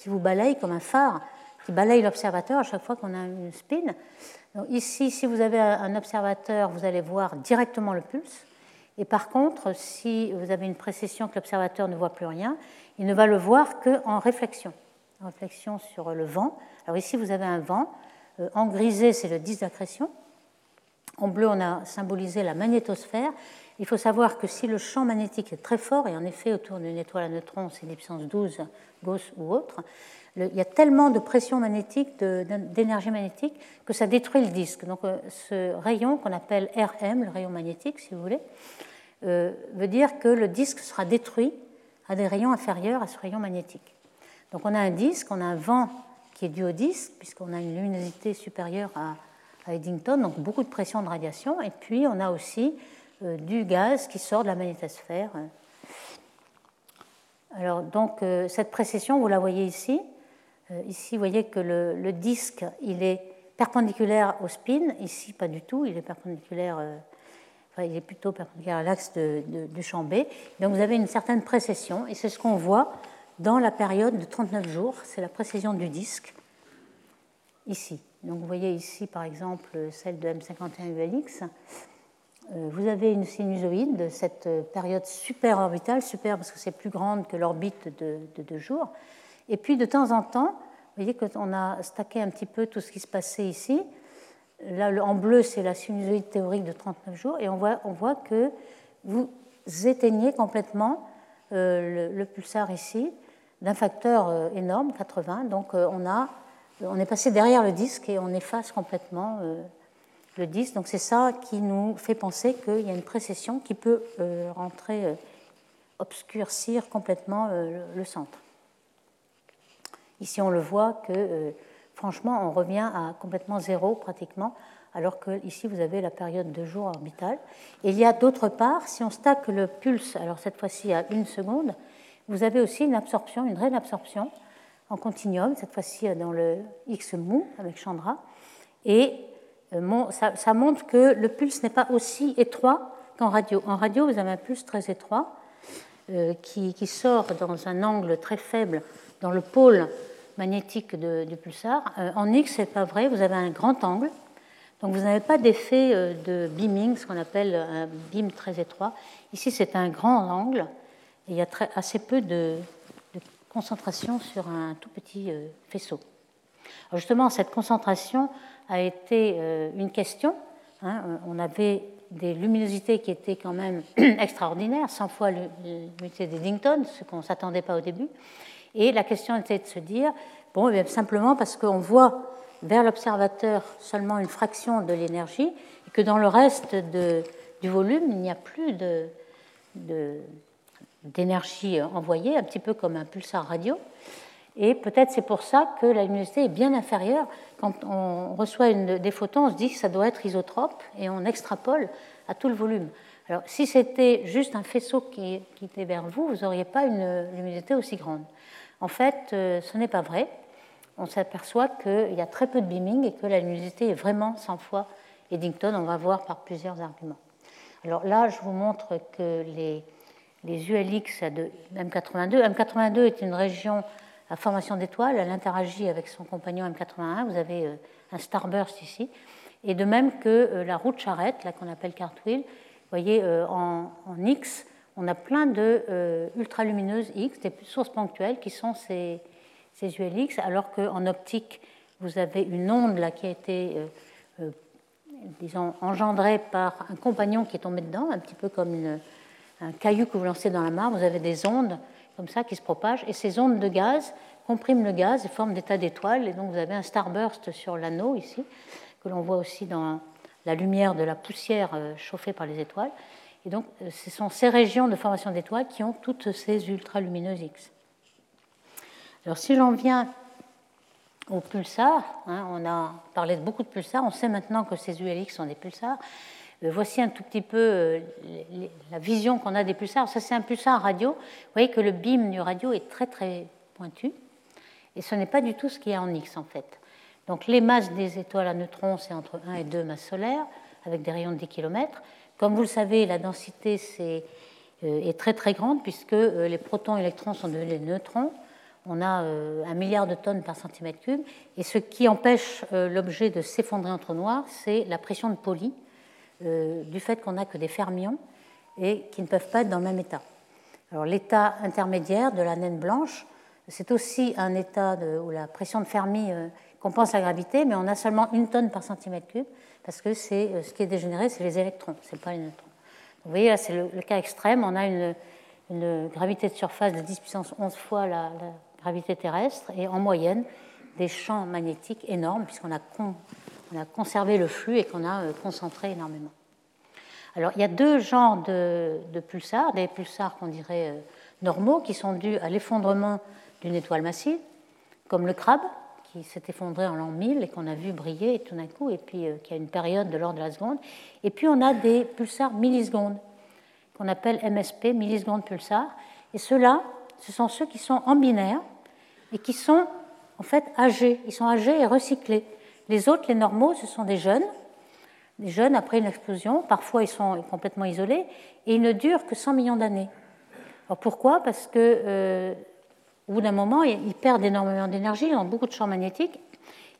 vous balaye comme un phare, qui balaye l'observateur à chaque fois qu'on a une spin. Donc ici, si vous avez un observateur, vous allez voir directement le pulse. Et par contre, si vous avez une précession que l'observateur ne voit plus rien, il ne va le voir qu'en réflexion. En réflexion sur le vent. Alors ici, vous avez un vent. En grisé, c'est le disque d'accrétion. En bleu, on a symbolisé la magnétosphère. Il faut savoir que si le champ magnétique est très fort, et en effet, autour d'une étoile à neutrons, c'est des puissances 12, Gauss ou autre, il y a tellement de pression magnétique, d'énergie magnétique, que ça détruit le disque. Donc ce rayon qu'on appelle RM, le rayon magnétique, si vous voulez, veut dire que le disque sera détruit à des rayons inférieurs à ce rayon magnétique. Donc on a un disque, on a un vent qui est dû au disque, puisqu'on a une luminosité supérieure à Eddington, donc beaucoup de pression de radiation, et puis on a aussi du gaz qui sort de la magnétosphère. Alors donc cette précession, vous la voyez ici. Ici, vous voyez que le disque, il est perpendiculaire au spin. Ici, pas du tout. Il est perpendiculaire. Enfin, il est plutôt perpendiculaire à l'axe du champ B. Donc vous avez une certaine précession, et c'est ce qu'on voit dans la période de 39 jours. C'est la précession du disque ici. Donc vous voyez ici, par exemple, celle de M51 ULX. Vous avez une sinusoïde, cette période super-orbitale, super parce que c'est plus grande que l'orbite de 2 jours. Et puis de temps en temps, vous voyez qu'on a stacké un petit peu tout ce qui se passait ici. Là, en bleu, c'est la sinusoïde théorique de 39 jours. Et on voit que vous éteignez complètement le pulsar ici d'un facteur énorme, 80. Donc on est passé derrière le disque et on efface complètement le disque. Donc c'est ça qui nous fait penser qu'il y a une précession qui peut obscurcir complètement le centre. Ici, on le voit que, franchement, on revient à complètement zéro pratiquement, alors que ici, vous avez la période de jour orbitale. Et il y a d'autre part, si on stack le pulse, alors cette fois-ci à 1 seconde, vous avez aussi une absorption, une réabsorption en continuum, cette fois-ci dans le X mou avec Chandra. et ça montre que le pulse n'est pas aussi étroit qu'en radio. En radio, vous avez un pulse très étroit qui sort dans un angle très faible dans le pôle magnétique du pulsar. En X, ce n'est pas vrai, vous avez un grand angle, donc vous n'avez pas d'effet de beaming, ce qu'on appelle un beam très étroit. Ici, c'est un grand angle, et il y a assez peu de concentration sur un tout petit faisceau. Alors justement, cette concentration a été une question. On avait des luminosités qui étaient quand même extraordinaires, 100 fois l'unité d'Eddington, ce qu'on ne s'attendait pas au début. Et la question était de se dire, bon, bien, simplement parce qu'on voit vers l'observateur seulement une fraction de l'énergie, et que dans le reste du volume, il n'y a plus d'énergie envoyée, un petit peu comme un pulsar radio. Et peut-être c'est pour ça que la luminosité est bien inférieure. Quand on reçoit des photons, on se dit que ça doit être isotrope et on extrapole à tout le volume. Alors si c'était juste un faisceau qui était vers vous, vous n'auriez pas une luminosité aussi grande. En fait, ce n'est pas vrai. On s'aperçoit qu'il y a très peu de beaming et que la luminosité est vraiment 100 fois Eddington. On va voir par plusieurs arguments. Alors là, je vous montre que les ULX de M82. M82 est une région à formation d'étoiles, elle interagit avec son compagnon M81, vous avez un starburst ici, et de même que la roue de charrette, là qu'on appelle cartwheel, vous voyez en X, on a plein de ultralumineuses X, des sources ponctuelles qui sont ces ULX, alors qu'en optique, vous avez une onde là qui a été, disons, engendrée par un compagnon qui est tombé dedans, un petit peu comme un caillou que vous lancez dans la mare, vous avez des ondes comme ça, qui se propagent, et ces ondes de gaz compriment le gaz et forment des tas d'étoiles, et donc vous avez un starburst sur l'anneau ici, que l'on voit aussi dans la lumière de la poussière chauffée par les étoiles, et donc ce sont ces régions de formation d'étoiles qui ont toutes ces ultralumineuses X. Alors si j'en viens aux pulsars, on a parlé de beaucoup de pulsars, on sait maintenant que ces ULX sont des pulsars. Voici un tout petit peu la vision qu'on a des pulsars. Ça, c'est un pulsar radio. Vous voyez que le beam du radio est très, très pointu. Et ce n'est pas du tout ce qu'il y a en X, en fait. Donc, les masses des étoiles à neutrons, c'est entre 1 et 2 masses solaires, avec des rayons de 10 km. Comme vous le savez, la densité est très, très grande, puisque les protons et électrons sont devenus des neutrons. On a 1 milliard de tonnes par centimètre cube. Et ce qui empêche l'objet de s'effondrer en trou noir, c'est la pression de Pauli, du fait qu'on n'a que des fermions et qui ne peuvent pas être dans le même état. Alors l'état intermédiaire de la naine blanche, c'est aussi un état où la pression de Fermi compense la gravité, mais on a seulement 1 tonne par centimètre cube, parce que ce qui est dégénéré, c'est les électrons, c'est pas les neutrons. Vous voyez, là, c'est le cas extrême, on a une gravité de surface de 10 puissance 11 fois la gravité terrestre, et en moyenne, des champs magnétiques énormes, puisqu'on a conservé le flux et qu'on a concentré énormément. Alors, il y a deux genres de pulsars, des pulsars qu'on dirait normaux, qui sont dus à l'effondrement d'une étoile massive, comme le crabe, qui s'est effondré en l'an 1000 et qu'on a vu briller tout d'un coup, et puis qui a une période de l'ordre de la seconde. Et puis, on a des pulsars millisecondes, qu'on appelle MSP, millisecondes pulsars. Et ceux-là, ce sont ceux qui sont en binaire et qui sont, en fait, âgés. Ils sont âgés et recyclés. Les autres, les normaux, ce sont des jeunes après une explosion. Parfois, ils sont complètement isolés et ils ne durent que 100 millions d'années. Alors pourquoi ? Parce qu'au bout d'un moment, ils perdent énormément d'énergie, ils ont beaucoup de champs magnétiques.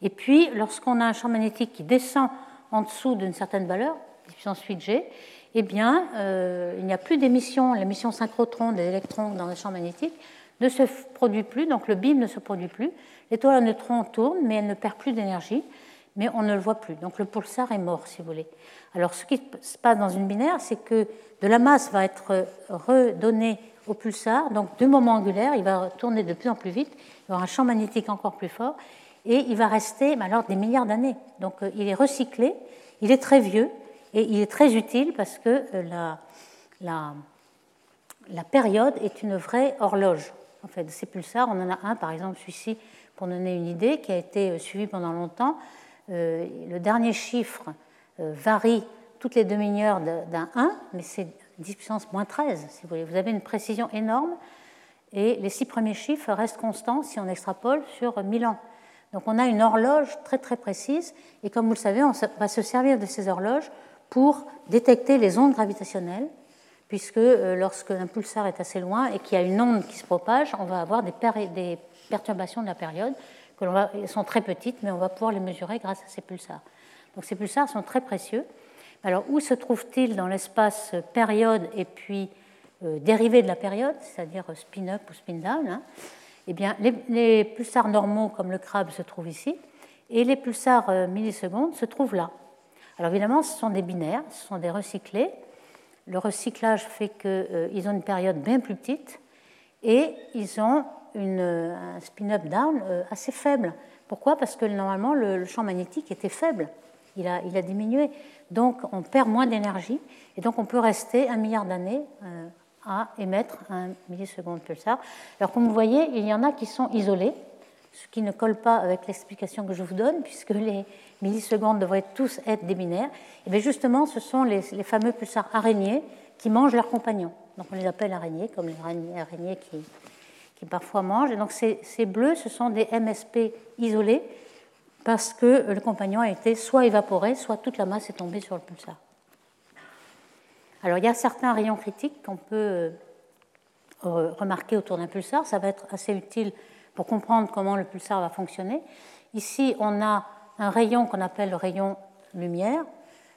Et puis, lorsqu'on a un champ magnétique qui descend en dessous d'une certaine valeur, 10 puissance 8G, eh bien, il n'y a plus d'émission. L'émission synchrotron des électrons dans le champ magnétique ne se produit plus, donc le beam ne se produit plus. L'étoile à neutrons tourne, mais elle ne perd plus d'énergie, mais on ne le voit plus. Donc le pulsar est mort, si vous voulez. Alors ce qui se passe dans une binaire, c'est que de la masse va être redonnée au pulsar, donc du moment angulaire, il va tourner de plus en plus vite, il va avoir un champ magnétique encore plus fort, et il va rester alors des milliards d'années. Donc il est recyclé, il est très vieux, et il est très utile parce que la période est une vraie horloge. En fait, ces pulsars, on en a un, par exemple, celui-ci, pour donner une idée, qui a été suivi pendant longtemps. Le dernier chiffre varie toutes les demi-heures d'un 1, mais c'est 10 puissance moins 13, si vous voulez. Vous avez une précision énorme, et les 6 premiers chiffres restent constants si on extrapole sur 1000 ans. Donc on a une horloge très très précise et comme vous le savez, on va se servir de ces horloges pour détecter les ondes gravitationnelles puisque lorsqu'un pulsar est assez loin et qu'il y a une onde qui se propage, on va avoir des perturbations de la période que elles sont très petites mais on va pouvoir les mesurer grâce à ces pulsars. Donc ces pulsars sont très précieux. Alors où se trouvent-ils dans l'espace période et puis dérivé de la période, c'est-à-dire spin-up ou spin-down hein. Eh bien, les pulsars normaux comme le crabe se trouvent ici et les pulsars millisecondes se trouvent là. Alors évidemment, ce sont des binaires, ce sont des recyclés. Le recyclage fait qu'ils ont une période bien plus petite et ils ont un spin-up down assez faible. Pourquoi ? Parce que normalement, le champ magnétique était faible, il a diminué. Donc on perd moins d'énergie et donc on peut rester 1 milliard d'années à émettre un milliseconde pulsar. Alors comme vous voyez, il y en a qui sont isolés, ce qui ne colle pas avec l'explication que je vous donne, puisque les millisecondes devraient tous être des binaires. Et bien justement, ce sont les fameux pulsars araignées qui mangent leurs compagnons. Donc on les appelle araignées, comme les araignées qui parfois mangent. Et donc ces bleus, ce sont des MSP isolés, parce que le compagnon a été soit évaporé, soit toute la masse est tombée sur le pulsar. Alors, il y a certains rayons critiques qu'on peut remarquer autour d'un pulsar. Ça va être assez utile pour comprendre comment le pulsar va fonctionner. Ici, on a un rayon qu'on appelle le rayon lumière.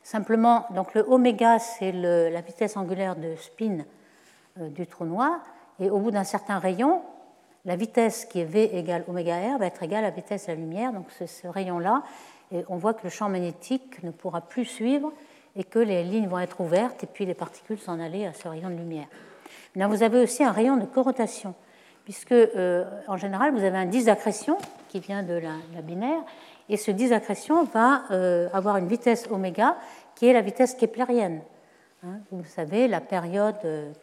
Simplement, donc le oméga, c'est la vitesse angulaire de spin du trou noir. Et au bout d'un certain rayon, la vitesse qui est V égale oméga R va être égale à la vitesse de la lumière. Donc, ce rayon-là, et on voit que le champ magnétique ne pourra plus suivre et que les lignes vont être ouvertes et puis les particules s'en aller à ce rayon de lumière. Maintenant, vous avez aussi un rayon de corotation, puisque en général, vous avez un disque d'accrétion qui vient de la binaire, et ce disque d'accrétion va avoir une vitesse oméga qui est la vitesse keplerienne. Hein, vous savez, la période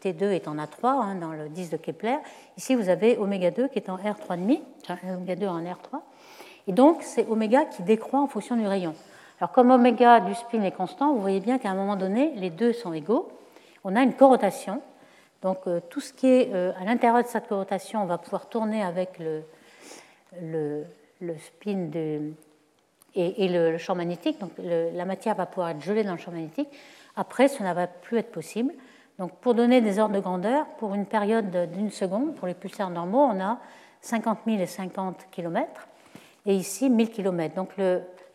T2 est en A3 hein, dans le disque de Kepler. Ici, vous avez oméga 2 qui est en R3,5, oméga 2 en R3, et donc c'est oméga qui décroît en fonction du rayon. Alors, comme oméga du spin est constant, vous voyez bien qu'à un moment donné, les deux sont égaux. On a une corotation. Donc, tout ce qui est à l'intérieur de cette corotation, on va pouvoir tourner avec le spin et le champ magnétique. Donc, la matière va pouvoir être gelée dans le champ magnétique. Après, cela ne va plus être possible. Donc, pour donner des ordres de grandeur, pour une période d'une seconde, pour les pulsars normaux, on a 50 000 et 50 km. Et ici, 1000 km. Donc,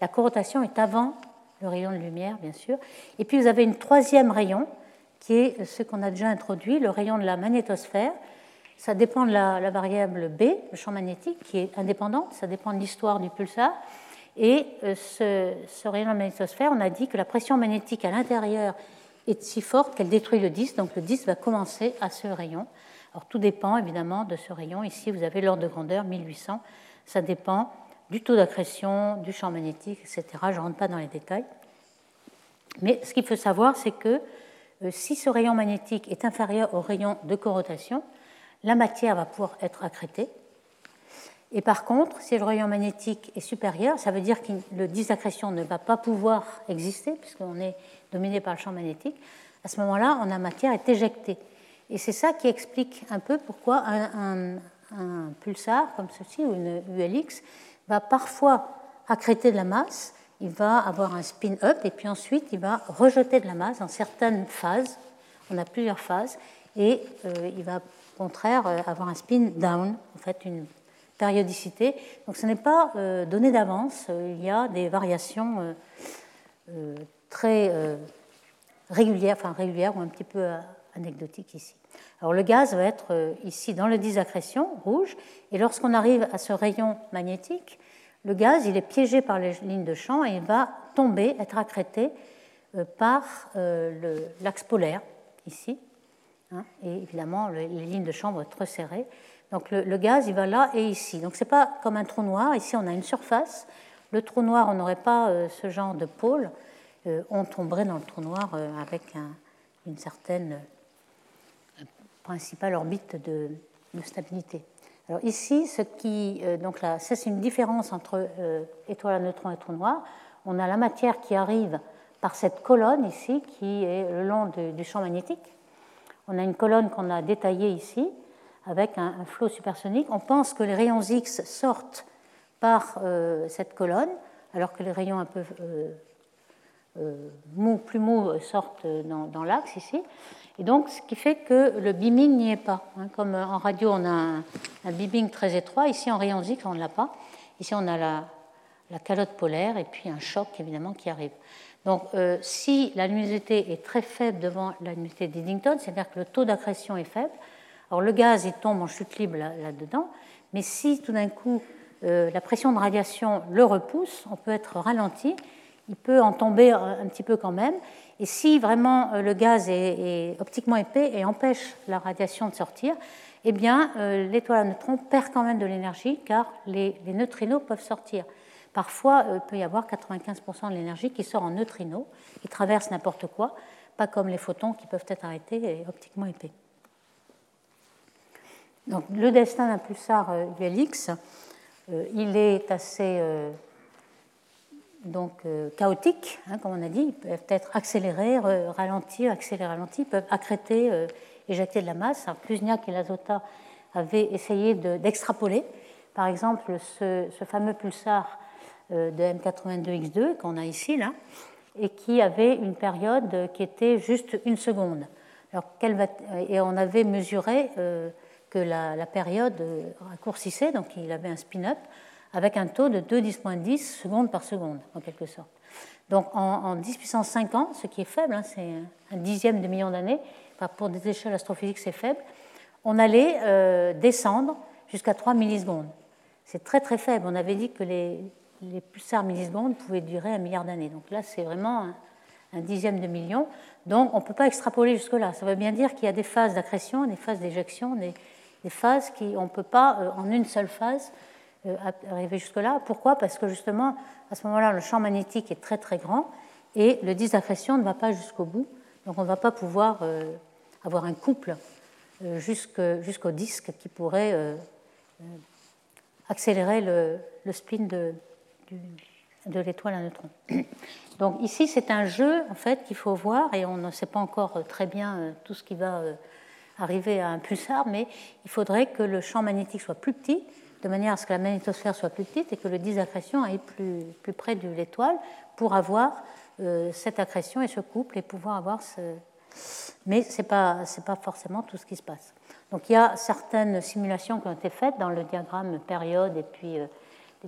la corotation est avant le rayon de lumière, bien sûr. Et puis, vous avez une troisième rayon, qui est ce qu'on a déjà introduit, le rayon de la magnétosphère. Ça dépend de la variable B, le champ magnétique, qui est indépendante. Ça dépend de l'histoire du pulsar. Et ce rayon de la magnétosphère, on a dit que la pression magnétique à l'intérieur est si forte qu'elle détruit le disque. Donc, le disque va commencer à ce rayon. Alors, tout dépend, évidemment, de ce rayon. Ici, vous avez l'ordre de grandeur, 1800. Ça dépend du taux d'accrétion, du champ magnétique, etc. Je ne rentre pas dans les détails. Mais ce qu'il faut savoir, c'est que si ce rayon magnétique est inférieur au rayon de corotation, la matière va pouvoir être accrétée. Et par contre, si le rayon magnétique est supérieur, ça veut dire que le disque d'accrétion ne va pas pouvoir exister, puisqu'on est dominé par le champ magnétique. À ce moment-là, la matière est éjectée. Et c'est ça qui explique un peu pourquoi un pulsar comme ceci, ou une ULX, va parfois accréter de la masse, il va avoir un spin-up et puis ensuite il va rejeter de la masse dans certaines phases, on a plusieurs phases, et il va au contraire avoir un spin-down, en fait une périodicité. Donc ce n'est pas donné d'avance, il y a des variations très régulières, enfin régulières ou un petit peu anecdotiques ici. Alors le gaz va être ici dans le disque d'accrétion rouge, et lorsqu'on arrive à ce rayon magnétique, le gaz il est piégé par les lignes de champ et il va tomber, être accrété par l'axe polaire ici. Et évidemment, les lignes de champ vont être resserrées. Donc le gaz il va là et ici. Donc c'est pas comme un trou noir. Ici on a une surface. Le trou noir, on n'aurait pas ce genre de pôle. On tomberait dans le trou noir avec une certaine principale orbite de stabilité. Alors ici, c'est une différence entre étoile à neutrons et trou noir. On a la matière qui arrive par cette colonne ici, qui est le long du champ magnétique. On a une colonne qu'on a détaillée ici, avec un flot supersonique. On pense que les rayons X sortent par cette colonne, alors que les rayons un peu plus mous sortent dans l'axe ici. Et donc, ce qui fait que le beaming n'y est pas. Comme en radio, on a un beaming très étroit. Ici, en rayon X, on ne l'a pas. Ici, on a la calotte polaire et puis un choc, évidemment, qui arrive. Donc, si la luminosité est très faible devant la luminosité d'Eddington, c'est-à-dire que le taux d'accrétion est faible, alors le gaz, il tombe en chute libre là-dedans, mais si tout d'un coup, la pression de radiation le repousse, on peut être ralenti, il peut en tomber un petit peu quand même, et si vraiment le gaz est optiquement épais et empêche la radiation de sortir, eh bien, l'étoile à neutrons perd quand même de l'énergie, car les neutrinos peuvent sortir. Parfois, il peut y avoir 95% de l'énergie qui sort en neutrinos, qui traverse n'importe quoi, pas comme les photons qui peuvent être arrêtés et optiquement épais. Donc, le destin d'un pulsar ULX, il est assez chaotique, comme on a dit. Ils peuvent être accélérés, ralentis, ils peuvent accréter, éjecter de la masse. Alors, Pluzniak et Lazota avaient essayé d'extrapoler, par exemple, ce fameux pulsar de M82X2 qu'on a ici, là, et qui avait une période qui était juste une seconde. Alors, et on avait mesuré que la période raccourcissait, donc il avait un spin-up, avec un taux de 2·10 secondes par seconde, en quelque sorte. Donc, en 10⁵ ans, ce qui est faible, c'est un 10e de million d'années, enfin, pour des échelles astrophysiques, c'est faible, on allait descendre jusqu'à 3 millisecondes. C'est très, très faible. On avait dit que les pulsars millisecondes pouvaient durer 1 milliard d'années. Donc là, c'est vraiment un 10e de million. Donc, on ne peut pas extrapoler jusque-là. Ça veut bien dire qu'il y a des phases d'accrétion, des phases d'éjection, des phases qu'on ne peut pas, en une seule phase, arriver jusque-là. Pourquoi ? Parce que, justement, à ce moment-là, le champ magnétique est très, très grand et le disque d'accrétion ne va pas jusqu'au bout. Donc, on ne va pas pouvoir avoir un couple jusqu'au disque qui pourrait accélérer le spin de l'étoile à neutrons. Donc ici, c'est un jeu en fait, qu'il faut voir, et on ne sait pas encore très bien tout ce qui va arriver à un pulsar, mais il faudrait que le champ magnétique soit plus petit, de manière à ce que la magnétosphère soit plus petite et que le disque d'accrétion aille plus près de l'étoile pour avoir cette accrétion et ce couple et pouvoir avoir ce... Mais ce n'est pas forcément tout ce qui se passe. Donc il y a certaines simulations qui ont été faites dans le diagramme période et puis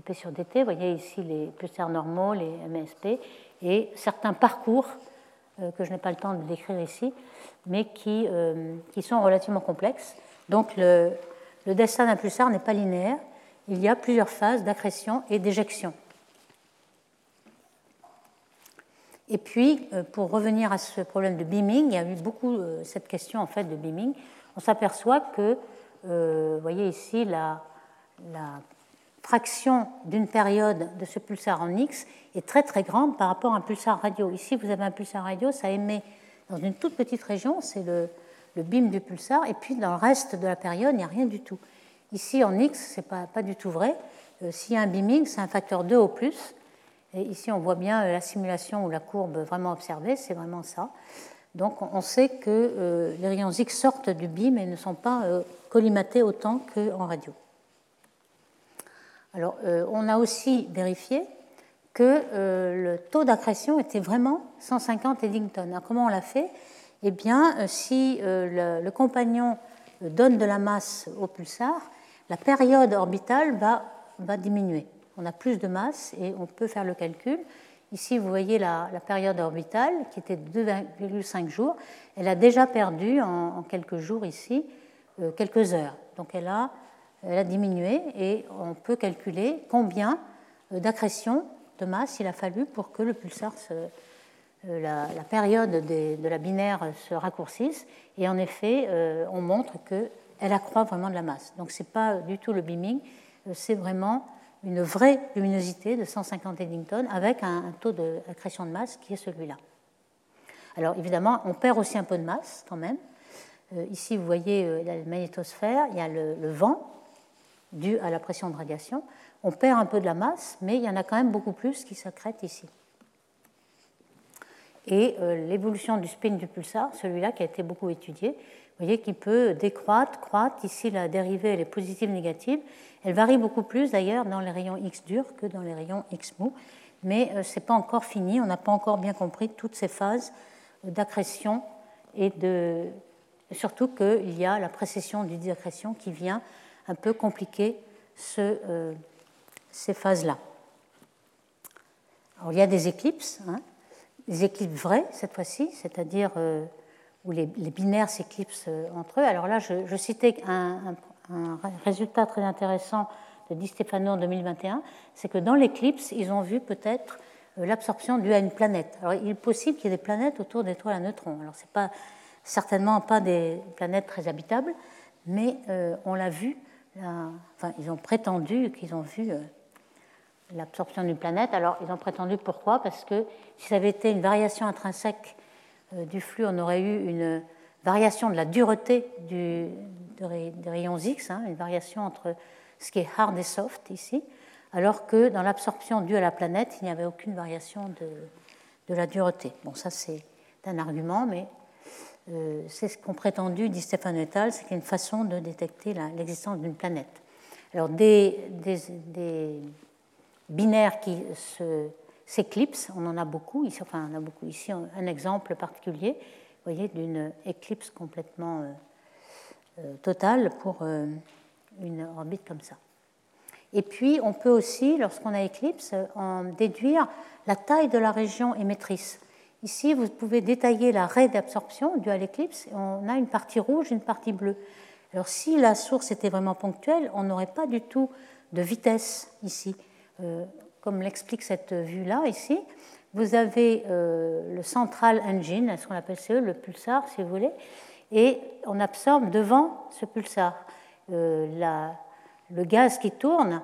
P sur DT. Vous voyez ici les pulsars normaux, les MSP, et certains parcours que je n'ai pas le temps de décrire ici, mais qui sont relativement complexes. Donc le destin d'un pulsar n'est pas linéaire. Il y a plusieurs phases d'accrétion et d'éjection. Et puis, pour revenir à ce problème de beaming, il y a eu beaucoup cette question en fait de beaming. On s'aperçoit que, vous voyez ici, la fraction d'une période de ce pulsar en X est très très grande par rapport à un pulsar radio. Ici, vous avez un pulsar radio, ça émet dans une toute petite région, c'est le beam du pulsar, et puis dans le reste de la période, il n'y a rien du tout. Ici, en X, ce n'est pas du tout vrai. S'il y a un beaming, c'est un facteur 2 au plus. Et ici, on voit bien la simulation ou la courbe vraiment observée, c'est vraiment ça. Donc, on sait que les rayons X sortent du beam et ne sont pas collimatés autant qu'en radio. Alors, on a aussi vérifié que le taux d'accrétion était vraiment 150 Eddington. Alors, comment on l'a fait ? Eh bien, si le compagnon donne de la masse au pulsar, la période orbitale va diminuer. On a plus de masse et on peut faire le calcul. Ici, vous voyez la période orbitale qui était de 2,5 jours. Elle a déjà perdu en quelques jours ici, quelques heures. Donc elle a diminué et on peut calculer combien d'accrétion de masse il a fallu pour que le pulsar, la période de la binaire se raccourcisse. Et en effet, on montre qu'elle accroît vraiment de la masse. Donc ce n'est pas du tout le beaming, c'est vraiment une vraie luminosité de 150 Eddington avec un taux d'accrétion de masse qui est celui-là. Alors évidemment, on perd aussi un peu de masse quand même. Ici, vous voyez la magnétosphère, il y a le vent dû à la pression de radiation. On perd un peu de la masse, mais il y en a quand même beaucoup plus qui s'accrète ici. et l'évolution du spin du pulsar, celui-là qui a été beaucoup étudié, vous voyez qu'il peut décroître, croître. Ici, la dérivée, elle est positive, négative. Elle varie beaucoup plus, d'ailleurs, dans les rayons X durs que dans les rayons X mous. Mais ce n'est pas encore fini, on n'a pas encore bien compris toutes ces phases d'accrétion et de... Surtout qu'il y a la précession du décrétion qui vient un peu compliquer ces phases-là. Alors, il y a des éclipses, des éclipses vraies cette fois-ci, c'est-à-dire où les binaires s'éclipsent entre eux. Alors là, je citais un résultat très intéressant de Di Stefano en 2021, c'est que dans l'éclipse, ils ont vu peut-être l'absorption due à une planète. Alors il est possible qu'il y ait des planètes autour d'étoiles à neutrons. Alors c'est pas... Certainement pas des planètes très habitables, mais on l'a vu, ils ont prétendu qu'ils ont vu l'absorption d'une planète. Alors, ils ont prétendu pourquoi ? Parce que si ça avait été une variation intrinsèque du flux, on aurait eu une variation de la dureté des rayons X, une variation entre ce qui est hard et soft ici, alors que dans l'absorption due à la planète, il n'y avait aucune variation de la dureté. Bon, ça, c'est un argument, mais... c'est ce qu'ont prétendu Di Stefano et al, c'est qu'il y a une façon de détecter l'existence d'une planète. Alors, des binaires qui s'éclipsent, on en a beaucoup. Ici, ici un exemple particulier, vous voyez, d'une éclipse complètement totale pour une orbite comme ça. Et puis, on peut aussi, lorsqu'on a éclipse, en déduire la taille de la région émettrice. Ici, vous pouvez détailler la raie d'absorption due à l'éclipse. On a une partie rouge, une partie bleue. Alors, si la source était vraiment ponctuelle, on n'aurait pas du tout de vitesse ici. Comme l'explique cette vue-là, ici, vous avez le central engine, ce qu'on appelle le pulsar, si vous voulez, et on absorbe devant ce pulsar le gaz qui tourne.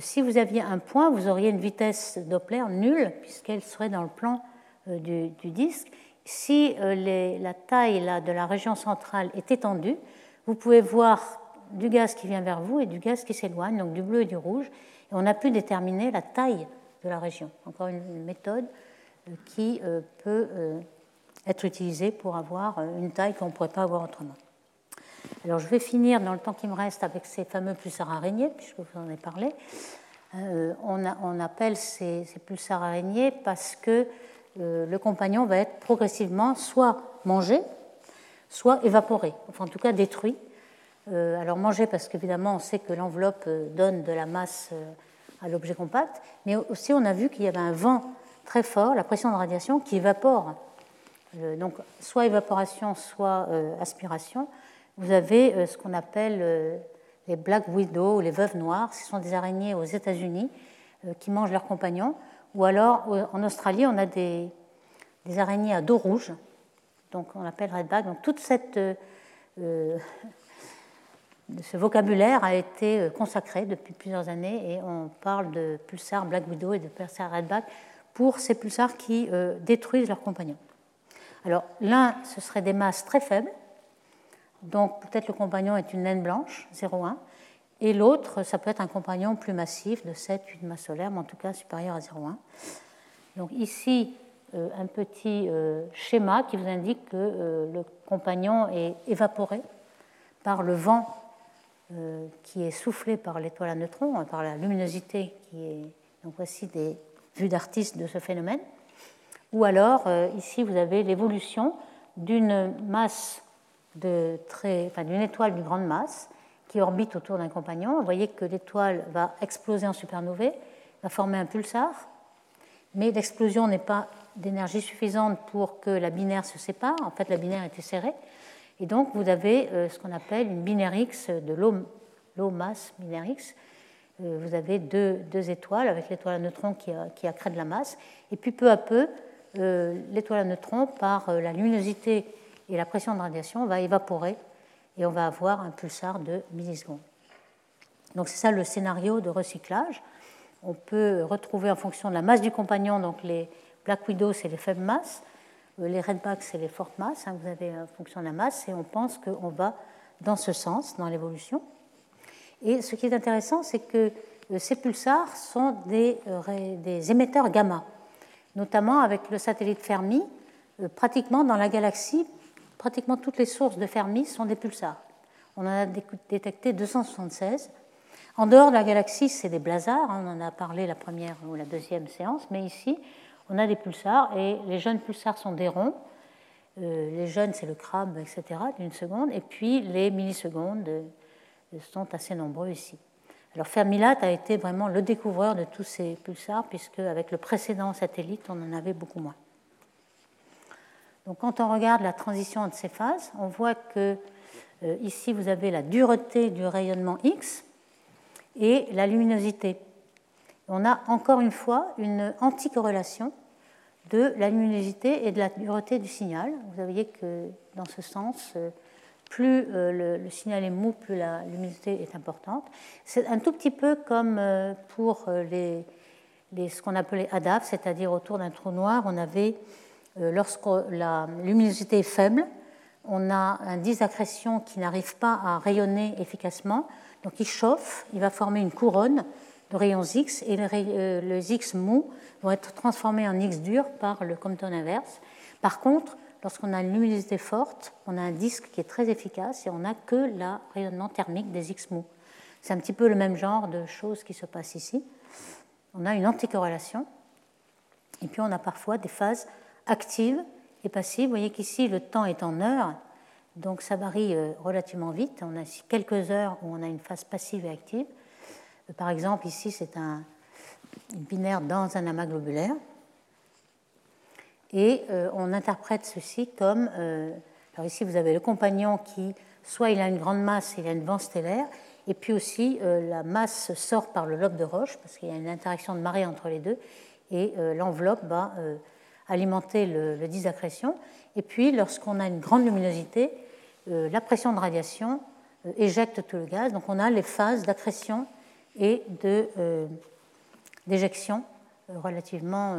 Si vous aviez un point, vous auriez une vitesse Doppler nulle, puisqu'elle serait dans le plan du disque. Si la taille de la région centrale est étendue, vous pouvez voir du gaz qui vient vers vous et du gaz qui s'éloigne, donc du bleu et du rouge, et on a pu déterminer la taille de la région. Encore une méthode qui peut être utilisée pour avoir une taille qu'on ne pourrait pas avoir autrement. Alors je vais finir dans le temps qui me reste avec ces fameux pulsars araignées, puisque vous en avez parlé. On appelle ces pulsars araignées parce que le compagnon va être progressivement soit mangé, soit évaporé, enfin en tout cas détruit. Alors mangé parce qu'évidemment on sait que l'enveloppe donne de la masse à l'objet compact, mais aussi on a vu qu'il y avait un vent très fort, la pression de radiation qui évapore. Donc soit évaporation, soit aspiration. Vous avez ce qu'on appelle les Black Widows ou les veuves noires, ce sont des araignées aux États-Unis qui mangent leurs compagnons. Ou alors, en Australie, on a des araignées à dos rouge, donc on appelle redbag. Donc tout ce vocabulaire a été consacré depuis plusieurs années et on parle de pulsars Black Widow et de pulsars redbag pour ces pulsars qui détruisent leurs compagnons. Alors l'un, ce serait des masses très faibles, donc peut-être le compagnon est une naine blanche, 0,1. Et l'autre, ça peut être un compagnon plus massif de 7-8 masses solaires, mais en tout cas supérieur à 0,1. Donc ici, un petit schéma qui vous indique que le compagnon est évaporé par le vent qui est soufflé par l'étoile à neutrons, par la luminosité qui est... Donc voici des vues d'artistes de ce phénomène. Ou alors, ici, vous avez l'évolution d'une masse d'une étoile d'une grande masse qui orbite autour d'un compagnon. Vous voyez que l'étoile va exploser en supernovae, va former un pulsar, mais l'explosion n'est pas d'énergie suffisante pour que la binaire se sépare. En fait, la binaire était serrée. Et donc, vous avez ce qu'on appelle une binaire X de low mass binaire X. Vous avez deux étoiles, avec l'étoile à neutrons qui accrète de la masse. Et puis, peu à peu, l'étoile à neutrons, par la luminosité et la pression de radiation, va évaporer. Et on va avoir un pulsar de millisecondes. Donc c'est ça le scénario de recyclage. On peut retrouver en fonction de la masse du compagnon, donc les Black Widows, c'est les faibles masses, les Redbacks, c'est les fortes masses, vous avez en fonction de la masse, et on pense qu'on va dans ce sens, dans l'évolution. Et ce qui est intéressant, c'est que ces pulsars sont des émetteurs gamma, notamment avec le satellite Fermi, pratiquement dans la galaxie, pratiquement toutes les sources de Fermi sont des pulsars. On en a détecté 276. En dehors de la galaxie, c'est des blazars. On en a parlé la première ou la deuxième séance. Mais ici, on a des pulsars. Et les jeunes pulsars sont des ronds. Les jeunes, c'est le crabe, etc., d'une seconde. Et puis, les millisecondes sont assez nombreux ici. Alors, Fermilat a été vraiment le découvreur de tous ces pulsars, puisque avec le précédent satellite, on en avait beaucoup moins. Donc, quand on regarde la transition entre ces phases, on voit que ici, vous avez la dureté du rayonnement X et la luminosité. On a encore une fois une anticorrélation de la luminosité et de la dureté du signal. Vous voyez que dans ce sens, plus le signal est mou, plus la luminosité est importante. C'est un tout petit peu comme pour ce qu'on appelait ADAF, c'est-à-dire autour d'un trou noir, on avait, lorsque la luminosité est faible, on a un disque d'accrétion qui n'arrive pas à rayonner efficacement, donc il chauffe, il va former une couronne de rayons X, et les X mous vont être transformés en X dur par le Compton inverse. Par contre, lorsqu'on a une luminosité forte, on a un disque qui est très efficace et on n'a que le rayonnement thermique des X mous. C'est un petit peu le même genre de choses qui se passe ici. On a une anticorrélation, et puis on a parfois des phases actives et passive. Vous voyez qu'ici, le temps est en heures, donc ça varie relativement vite. On a ici quelques heures où on a une phase passive et active. Par exemple, ici, c'est une binaire dans un amas globulaire. Et on interprète ceci comme... alors ici, vous avez le compagnon qui, soit il a une grande masse, il a une bande stellaire, et puis aussi, la masse sort par le lobe de roche, parce qu'il y a une interaction de marée entre les deux, et l'enveloppe va... alimenter le disque d'accrétion. Et puis, lorsqu'on a une grande luminosité, la pression de radiation éjecte tout le gaz. Donc, on a les phases d'accrétion et d'éjection relativement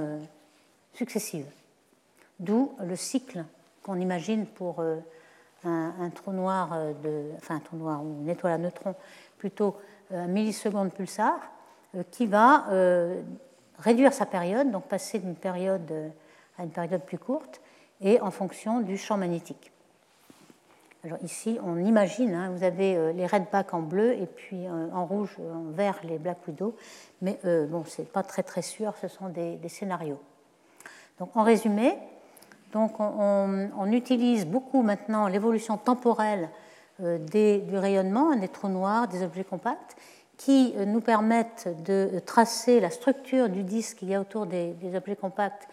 successives. D'où le cycle qu'on imagine pour un trou noir, un trou noir ou une étoile à neutrons, plutôt un milliseconde pulsar, qui va réduire sa période, donc passer d'une période... à une période plus courte, et en fonction du champ magnétique. Alors ici, on imagine, vous avez les redbacks en bleu, et puis en rouge, en vert, les Black Widow, mais bon, ce n'est pas très, très sûr, ce sont des scénarios. Donc, en résumé, donc on utilise beaucoup maintenant l'évolution temporelle du rayonnement, des trous noirs, des objets compacts, qui nous permettent de tracer la structure du disque qu'il y a autour des objets compacts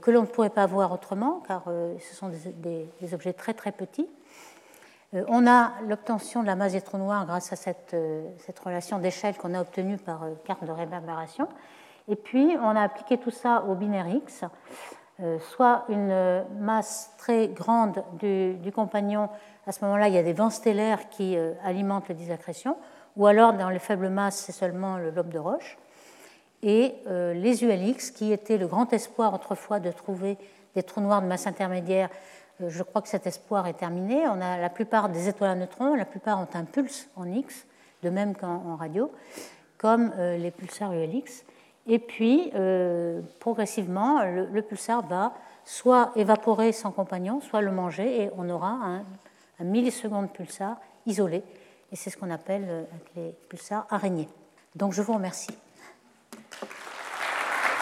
que l'on ne pourrait pas voir autrement, car ce sont des objets très très petits. On a l'obtention de la masse des trous noirs grâce à cette relation d'échelle qu'on a obtenue par carte de réverbération. Et puis, on a appliqué tout ça au binaire X, soit une masse très grande du compagnon. À ce moment-là, il y a des vents stellaires qui alimentent le disque d'accrétion, ou alors, dans les faibles masses, c'est seulement le lobe de roche. Et les ULX, qui était le grand espoir autrefois de trouver des trous noirs de masse intermédiaire, je crois que cet espoir est terminé. On a la plupart des étoiles à neutrons, la plupart ont un pulse en X, de même qu'en radio, comme les pulsars ULX. Et puis, progressivement, le pulsar va soit évaporer son compagnon, soit le manger, et on aura un milliseconde pulsar isolé. Et c'est ce qu'on appelle avec les pulsars araignées. Donc, je vous remercie.